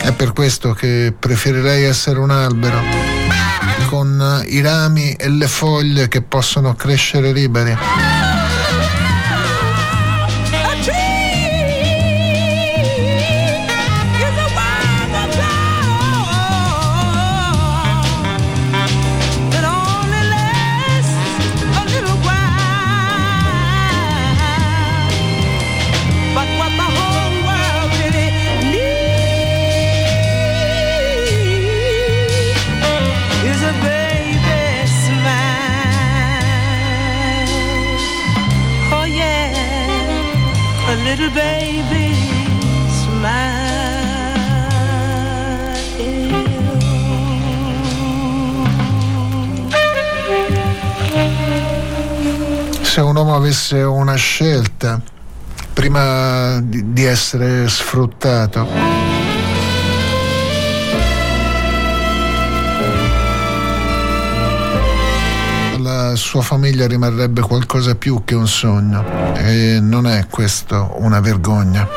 È per questo che preferirei essere un albero, con i rami e le foglie che possono crescere liberi. Se un uomo avesse una scelta prima di essere sfruttato, la sua famiglia rimarrebbe qualcosa più che un sogno, e non è questo una vergogna.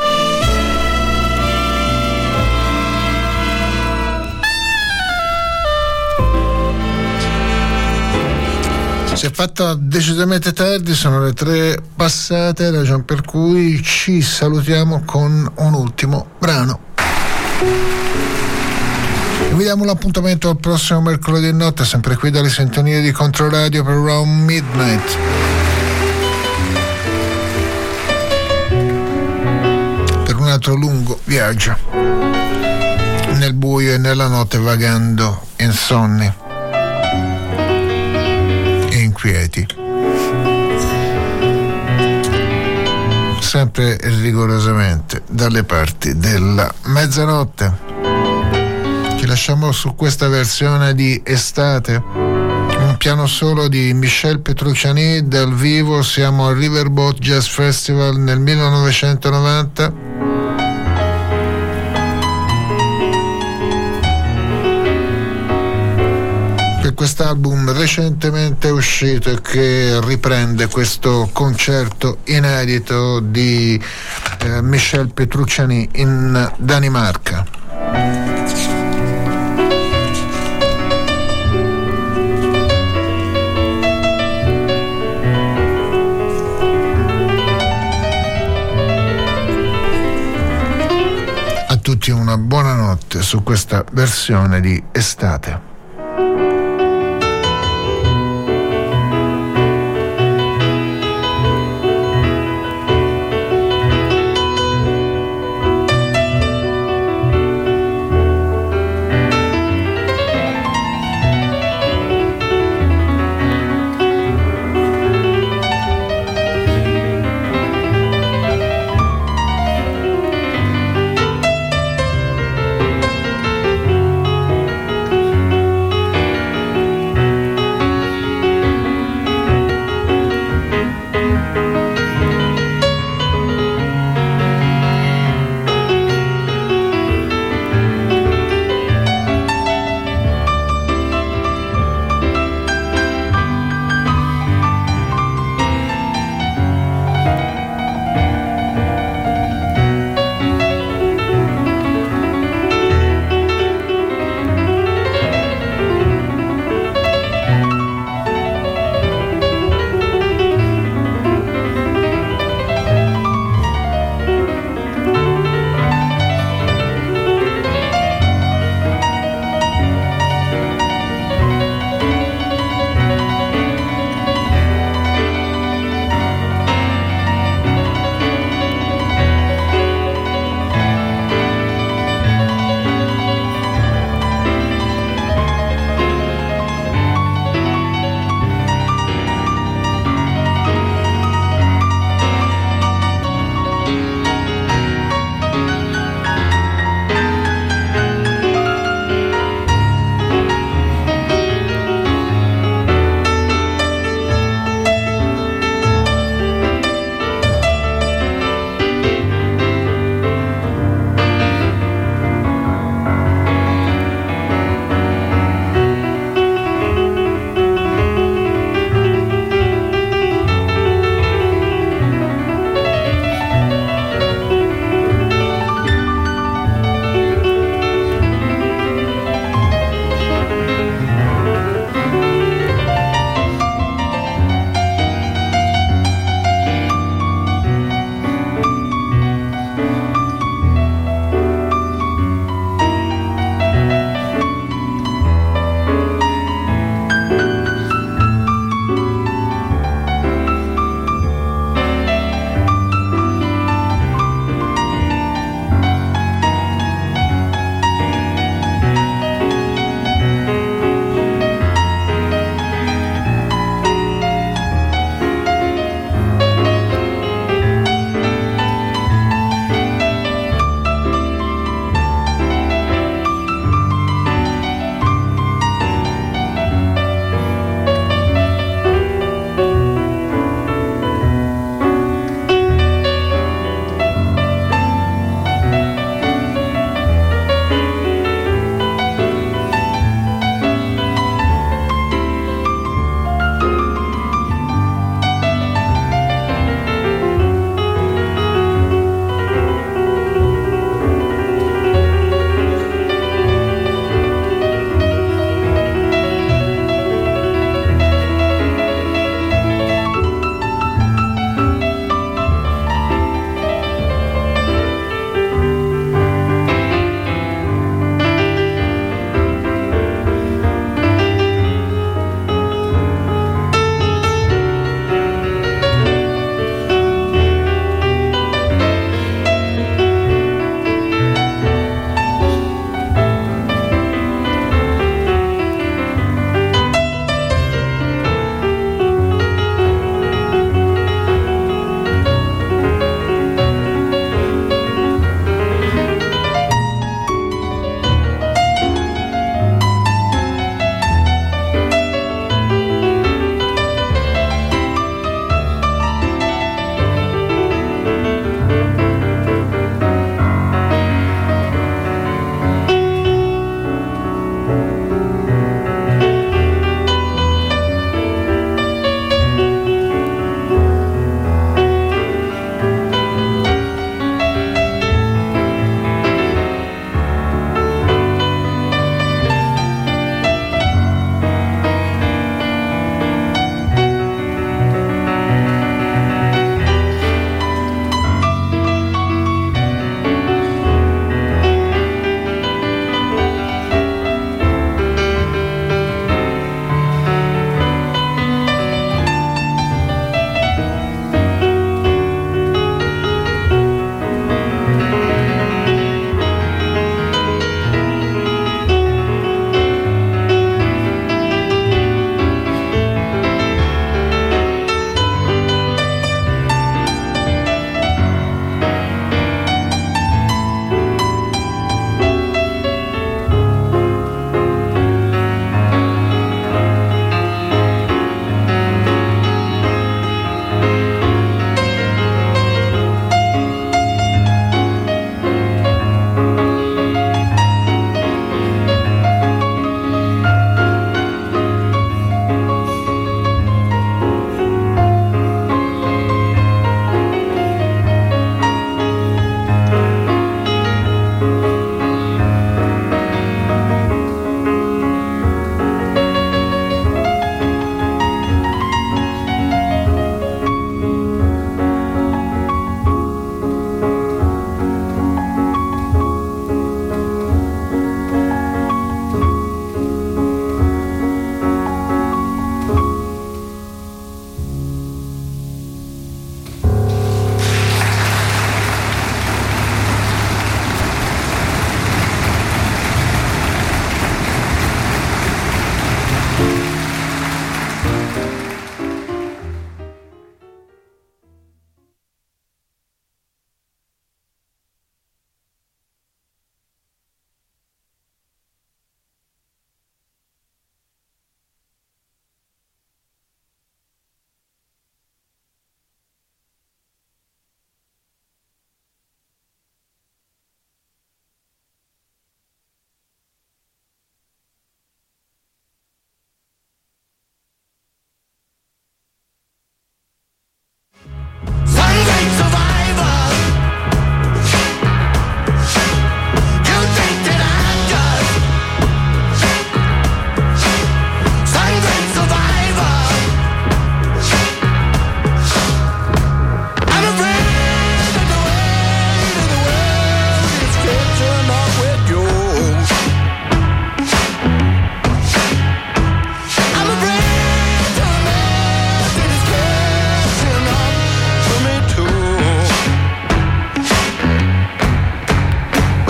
Si è fatta decisamente tardi, sono le 3:03, ragion per cui ci salutiamo con un ultimo brano. Vi diamo l'appuntamento al prossimo mercoledì notte, sempre qui dalle sintonie di Controradio per Around Midnight. Per un altro lungo viaggio, nel buio e nella notte vagando insonni. Create. poeti. Sempre rigorosamente dalle parti della mezzanotte. Ci lasciamo su questa versione di Estate, un piano solo di Michel Petrucciani dal vivo. Siamo al Riverboat Jazz Festival nel 1990. Per quest'album recentemente uscito che riprende questo concerto inedito di Michel Petrucciani in Danimarca. A tutti una buona notte su questa versione di Estate.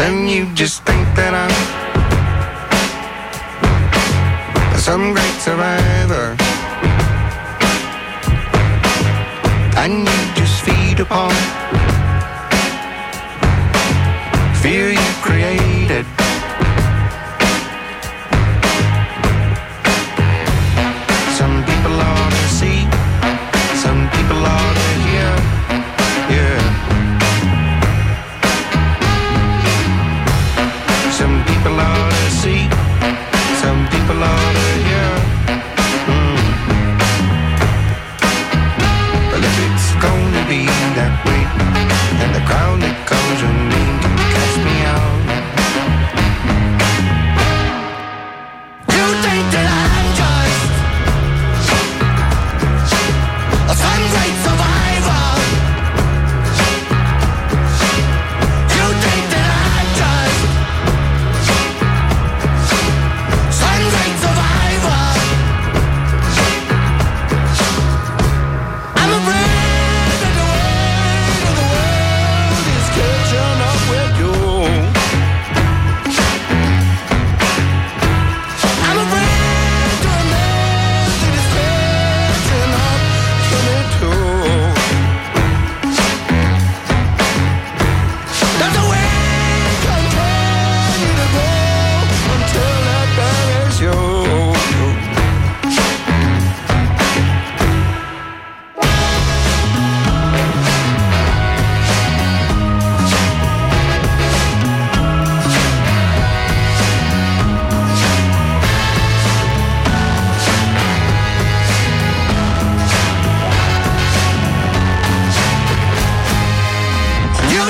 and you just think that I'm some great survivor, and you just feed upon fear you created. Some people ought to see, some people ought to hear, yeah. Some people ought to see, some people ought to hear, mm. Well, if it's gonna be that way, and the crowd that comes with me can catch me out. You think that I'm just some great survivor. You think that I'm just some great survivor. I'm a brand in the world, and the world is catching up with you. I'm a brand to a man that is catching up to me too. There's a way to continue to grow until that buries you. You think that I'm just some great survivor. You think that I'm just some great survivor. You think that I'm just some great survivor. You think that I'm just some great survivor.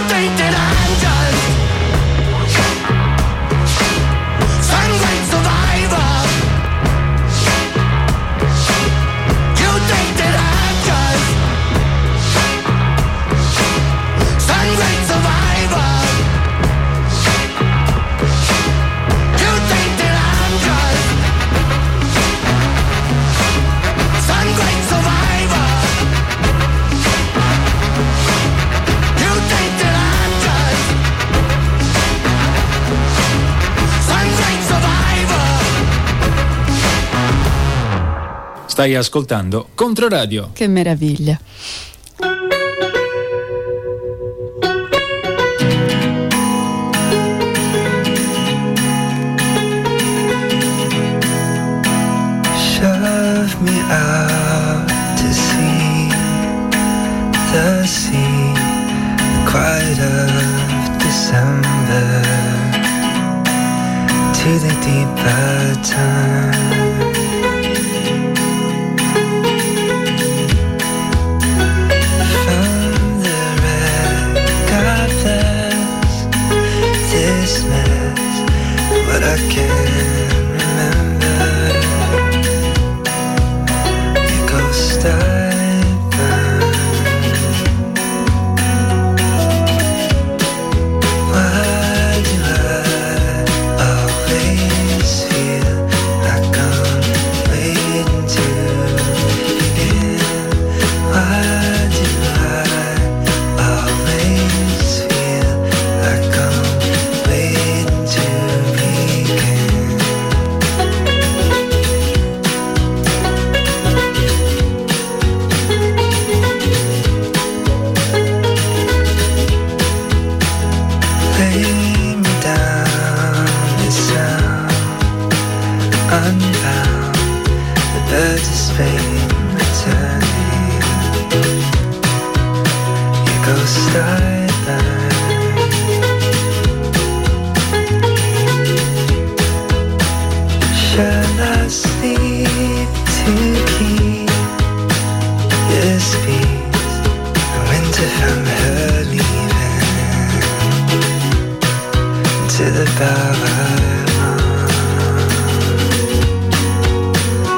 Stai ascoltando Controradio. Che meraviglia. Shove me out to see the sea, the quiet of December, to the deeper time. From the regardless, this mess, what I can remember. You go stubborn. Why do I always feel like I'm waiting to begin? Why do I always feel like I'm waiting to begin? Lay me down the sound, unbound, the birds of Spain returning. You go sideline. Shall I sleep to keep this peace, the winter from her leaving, to the bower? Why do I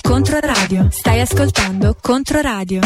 Controradio. Stai ascoltando Controradio.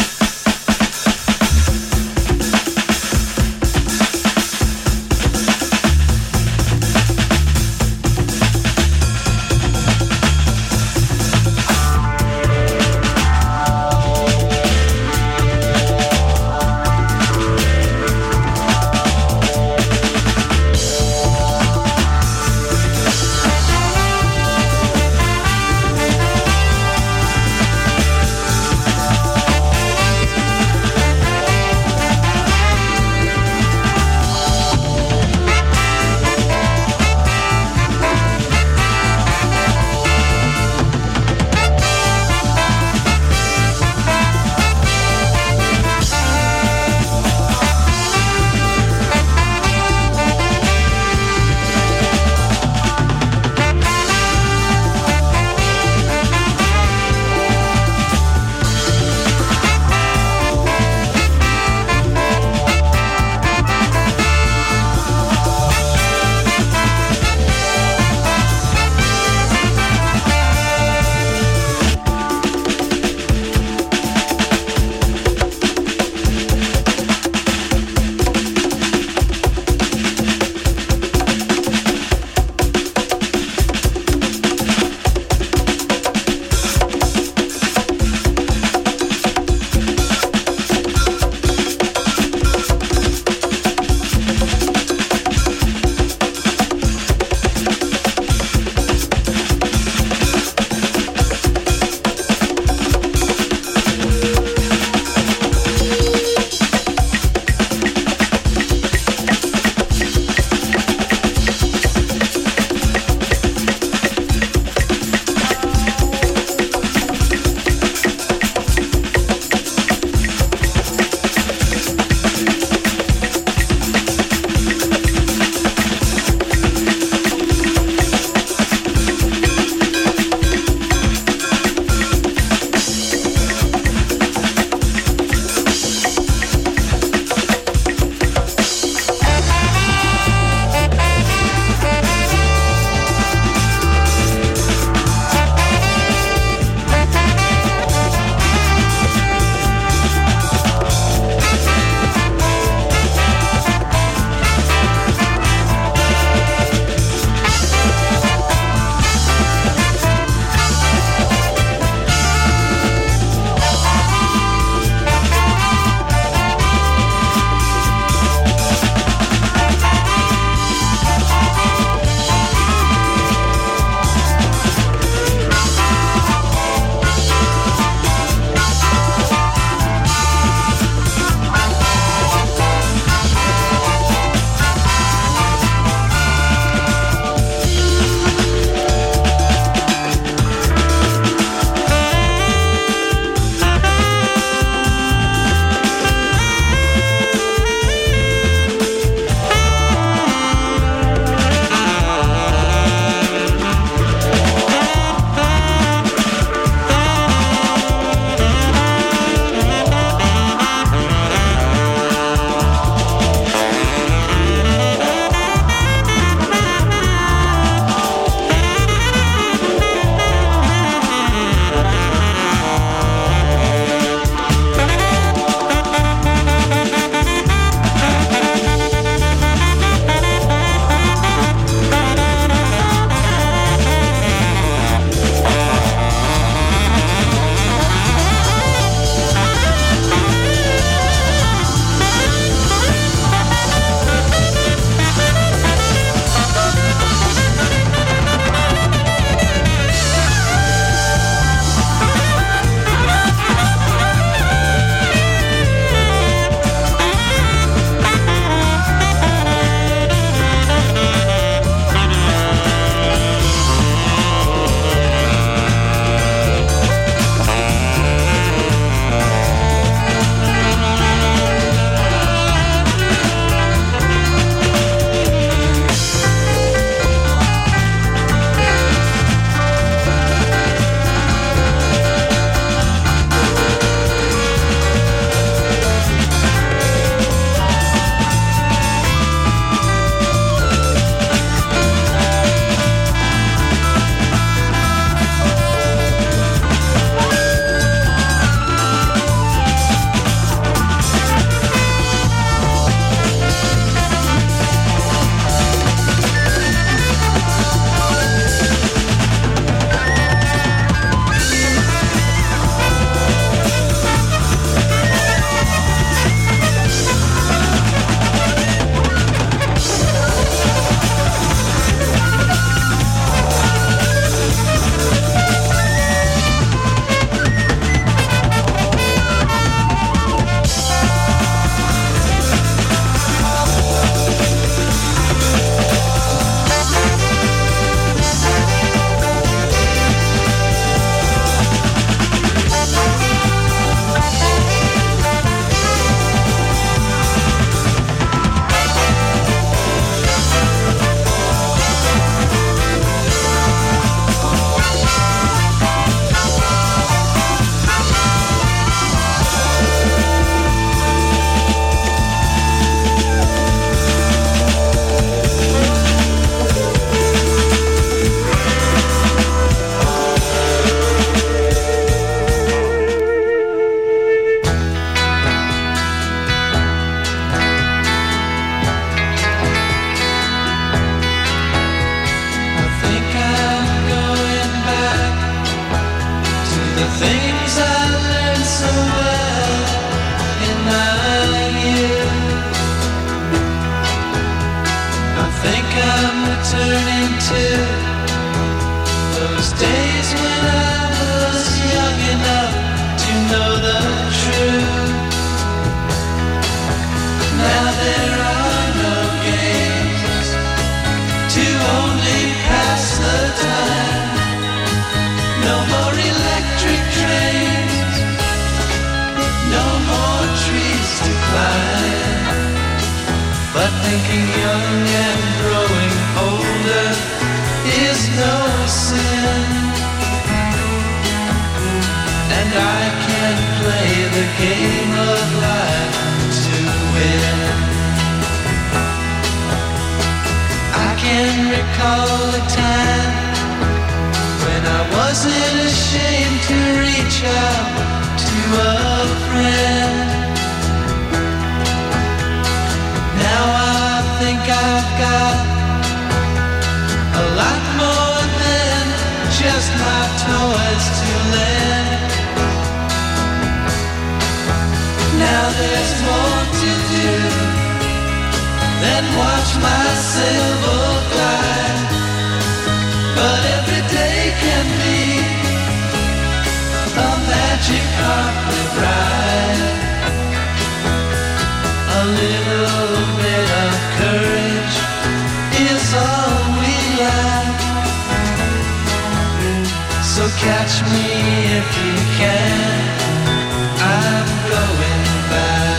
think I'm returning to those days when I was young enough to know the truth. Now there are no games to only pass the time. No more electric trains, no more trees to climb. But thinking young and growing older is no sin. And I can play the game of life to win. I can recall a time when I wasn't ashamed to reach out to a friend. Now I think I've got a lot more than just my toys to lend. Now there's more to do than watch my silver fly. But every day can be a magic carpet ride. A little bit of courage is all we lack. So catch me if you can, I'm going back.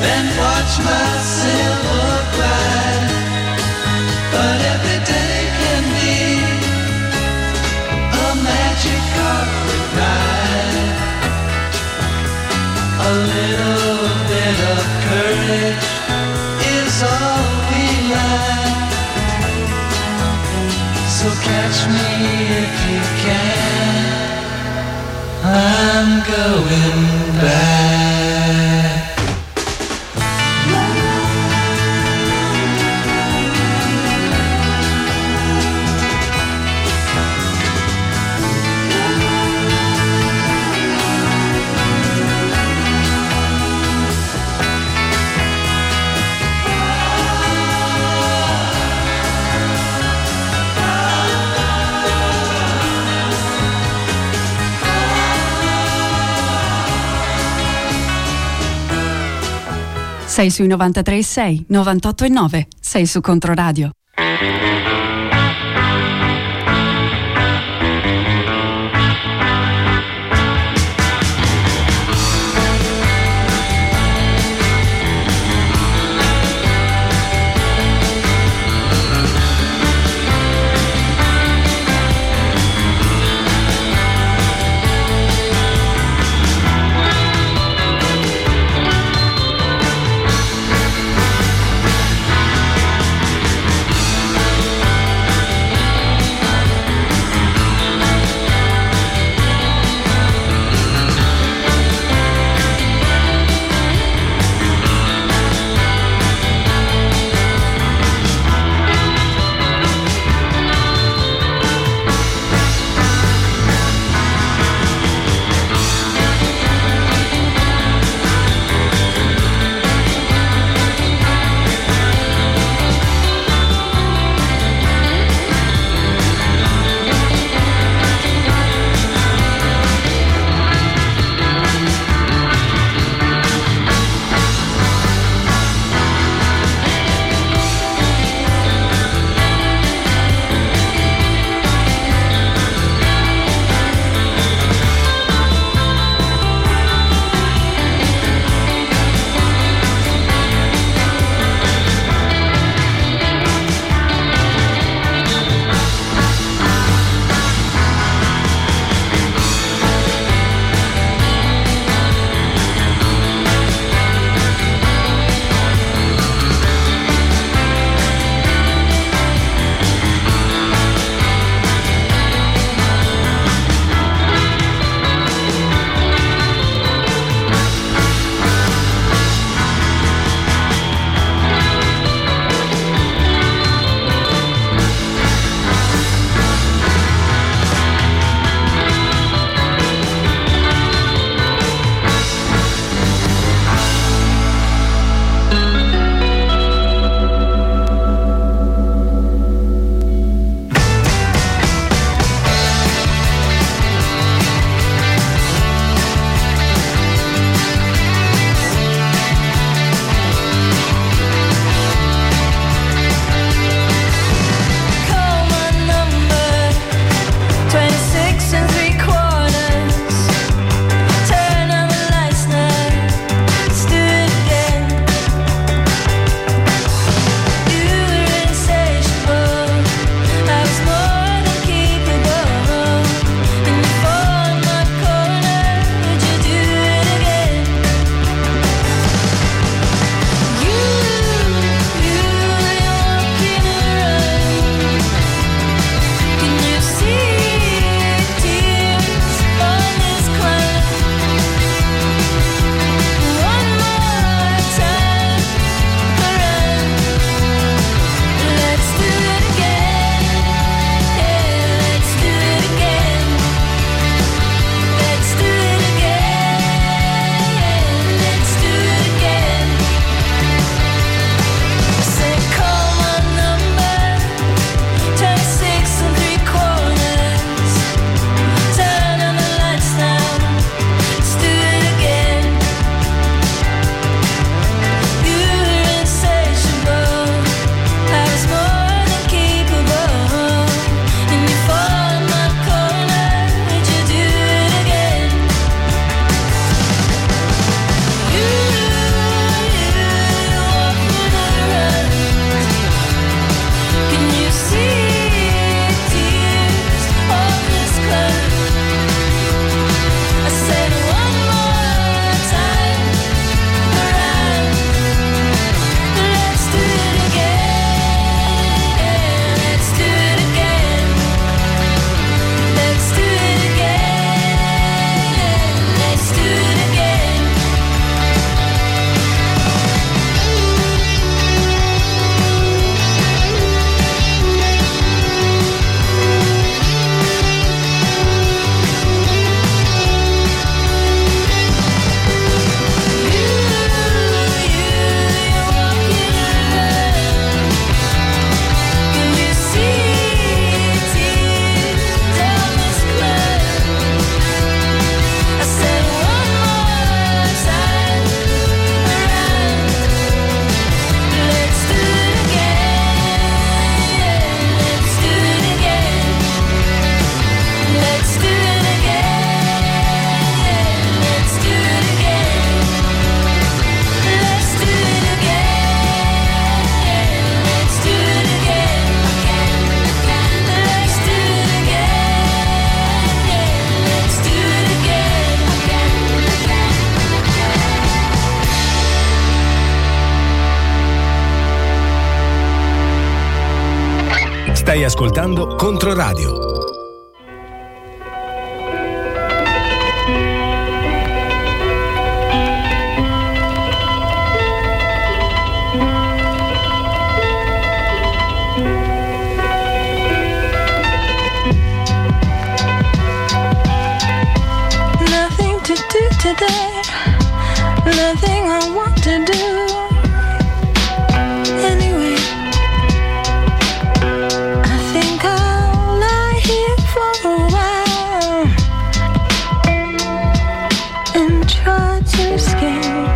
Then watch my silver glide. But every day can be a magic carpet ride. A little bit of courage is all we lack. So catch me if you can, I'm going back. Sei sui 93,6, 98,9, sei su Controradio. Stai ascoltando Controradio. Today, nothing I want to do anyway. I think I'll lie here for a while and try to escape.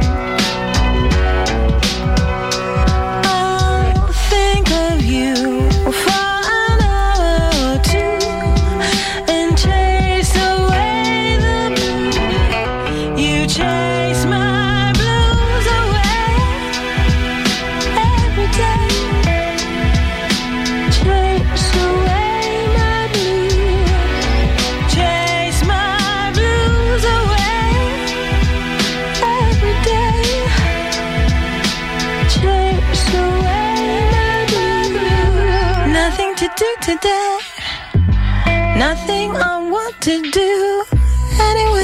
I'll think of you for an hour or two and chase away the blue. You chase my blues away every day. Chase away my blues. Chase my blues away every day. Chase away my blues. Nothing to do today. Nothing I want to do anyway.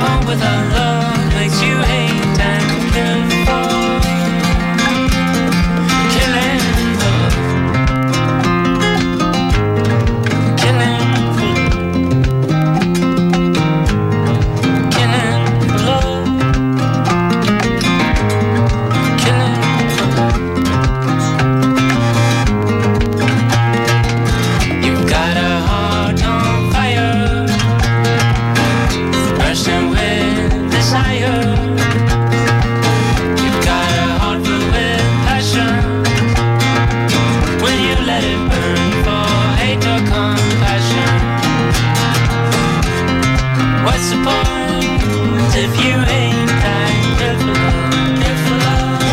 on with our love makes you hate and kill for killing love, killing love. You've got a heart on fire, rushing with desire. If you ain't kind of love, if love,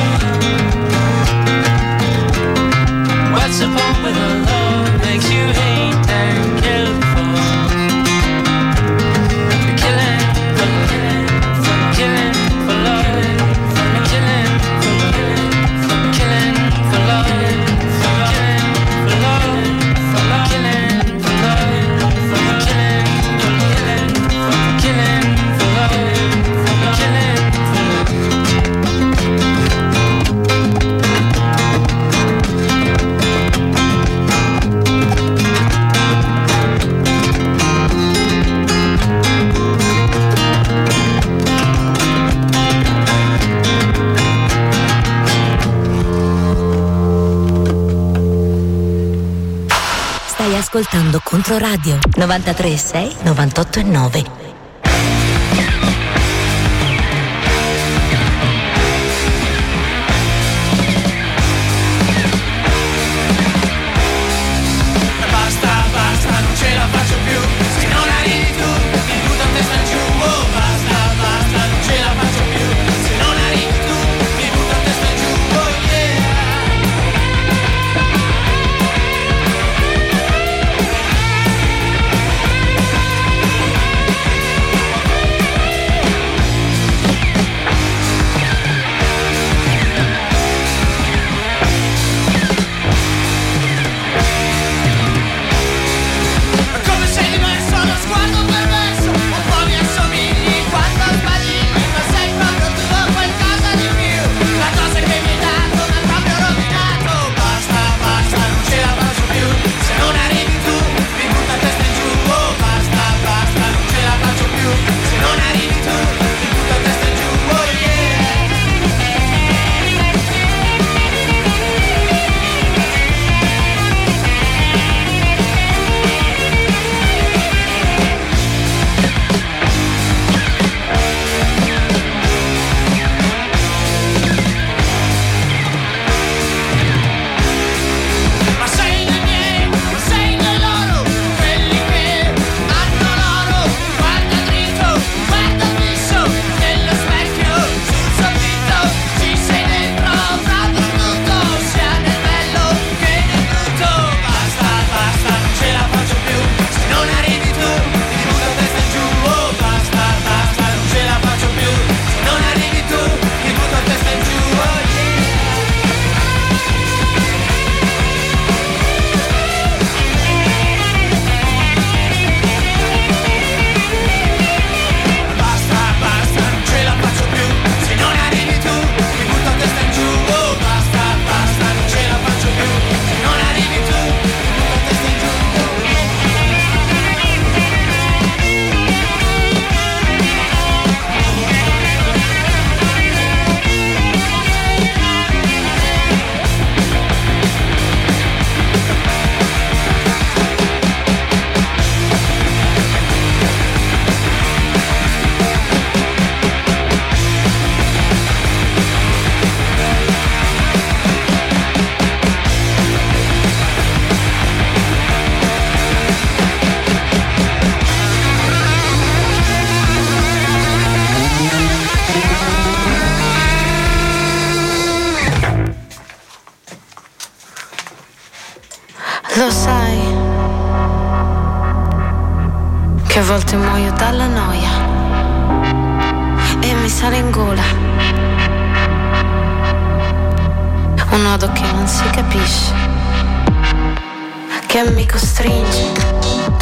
what's the point with a love makes you hate and kill for killing, for killing, for killing, for love, for killing, for killing, for killing, for love, for killing, for love, for killing, for love, for killing, for killing, for killing. Ascoltando Controradio 93 6 98 e 9. Basta, non ce la faccio più. Se non arrivi tu, mi butto a testa giù. Oh, basta, non ce la faccio più. Se non arrivi tu, mi butto a testa giù. Oh yeah.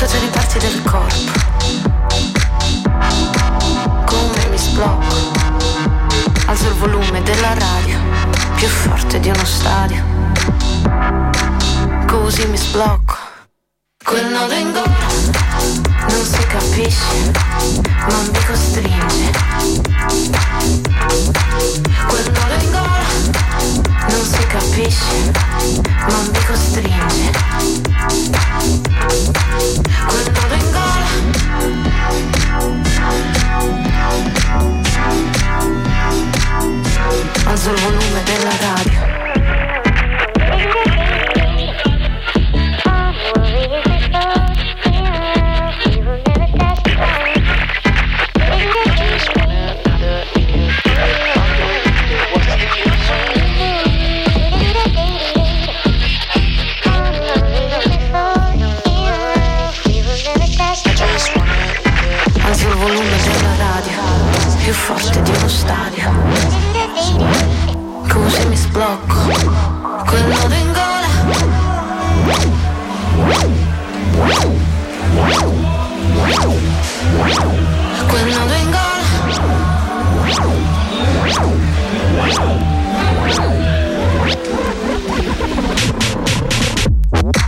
Tutte le parti del corpo, la radio, più forte di uno stadio. Così mi sblocco. Quel nodo in gola non si capisce, ma mi costringe. Quel nodo in gola non si capisce, ma mi costringe. Quel nodo in gola. Alzo il volume della radio. Più forte di uno stadio. Così mi sblocco. Quel nodo in gola. Quel nodo in gola.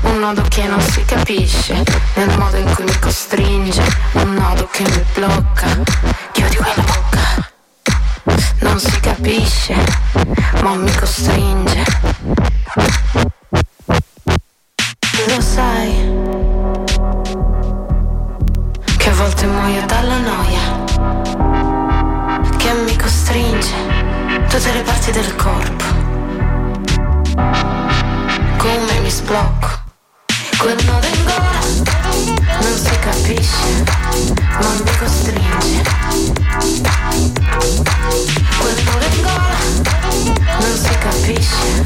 Un nodo che non si capisce nel modo in cui mi costringe. Un nodo che mi blocca. Chiudi quella bocca. Non si capisce, ma mi costringe. Lo sai che a volte muoio dalla noia, che mi costringe tutte le parti del corpo. Come mi sblocco. Quel nodo in gola non si capisce, ma mi costringe. Quel nodo in gola non si capisce,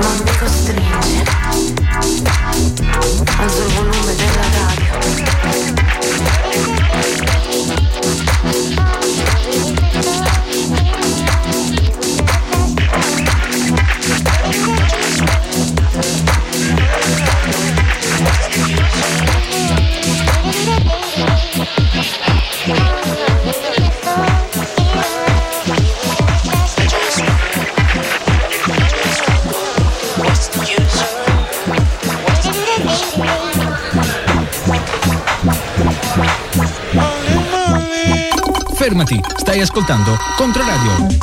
ma mi costringe. Alzo il volume della radio. Fermati, stai ascoltando Controradio.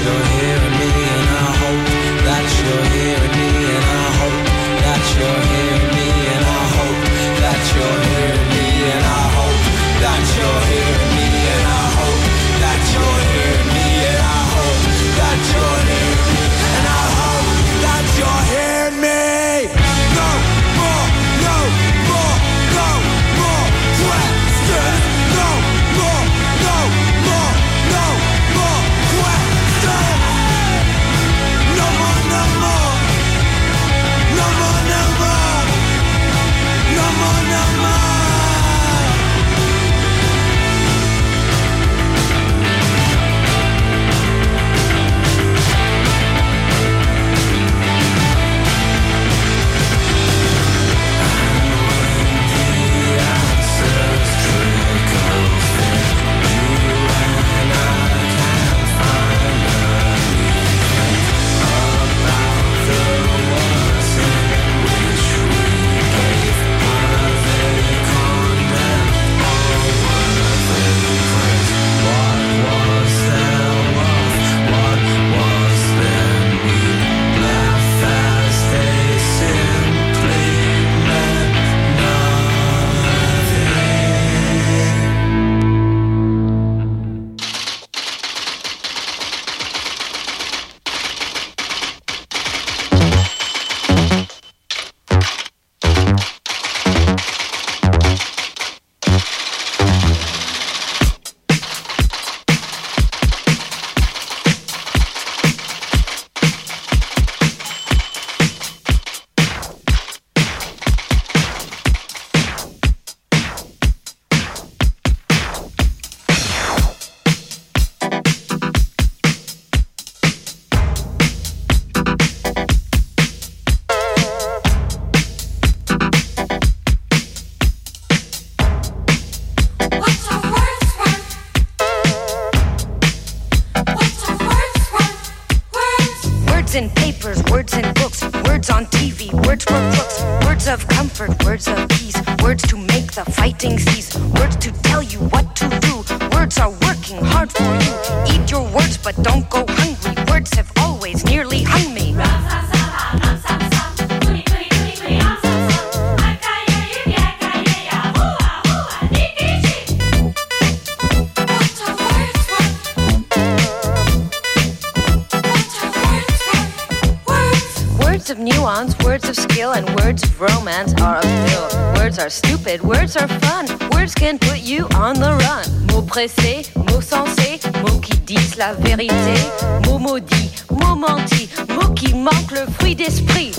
You're hearing me, and I hope that you're hearing me, and I hope in papers, words in books, words on TV, words for crooks, words of comfort, words of peace, words to make the fighting cease, words to tell you what to do. Words are working hard for you. Eat your words, but don't go hungry. Words have always nearly hung me. Words of nuance, words of skill, and words of romance are a pill. Words are stupid, words are fun, words can put you on the run. Mots pressés, mots sensés, mots qui disent la vérité, mots maudits, mots mentis, mots qui manquent le fruit d'esprit.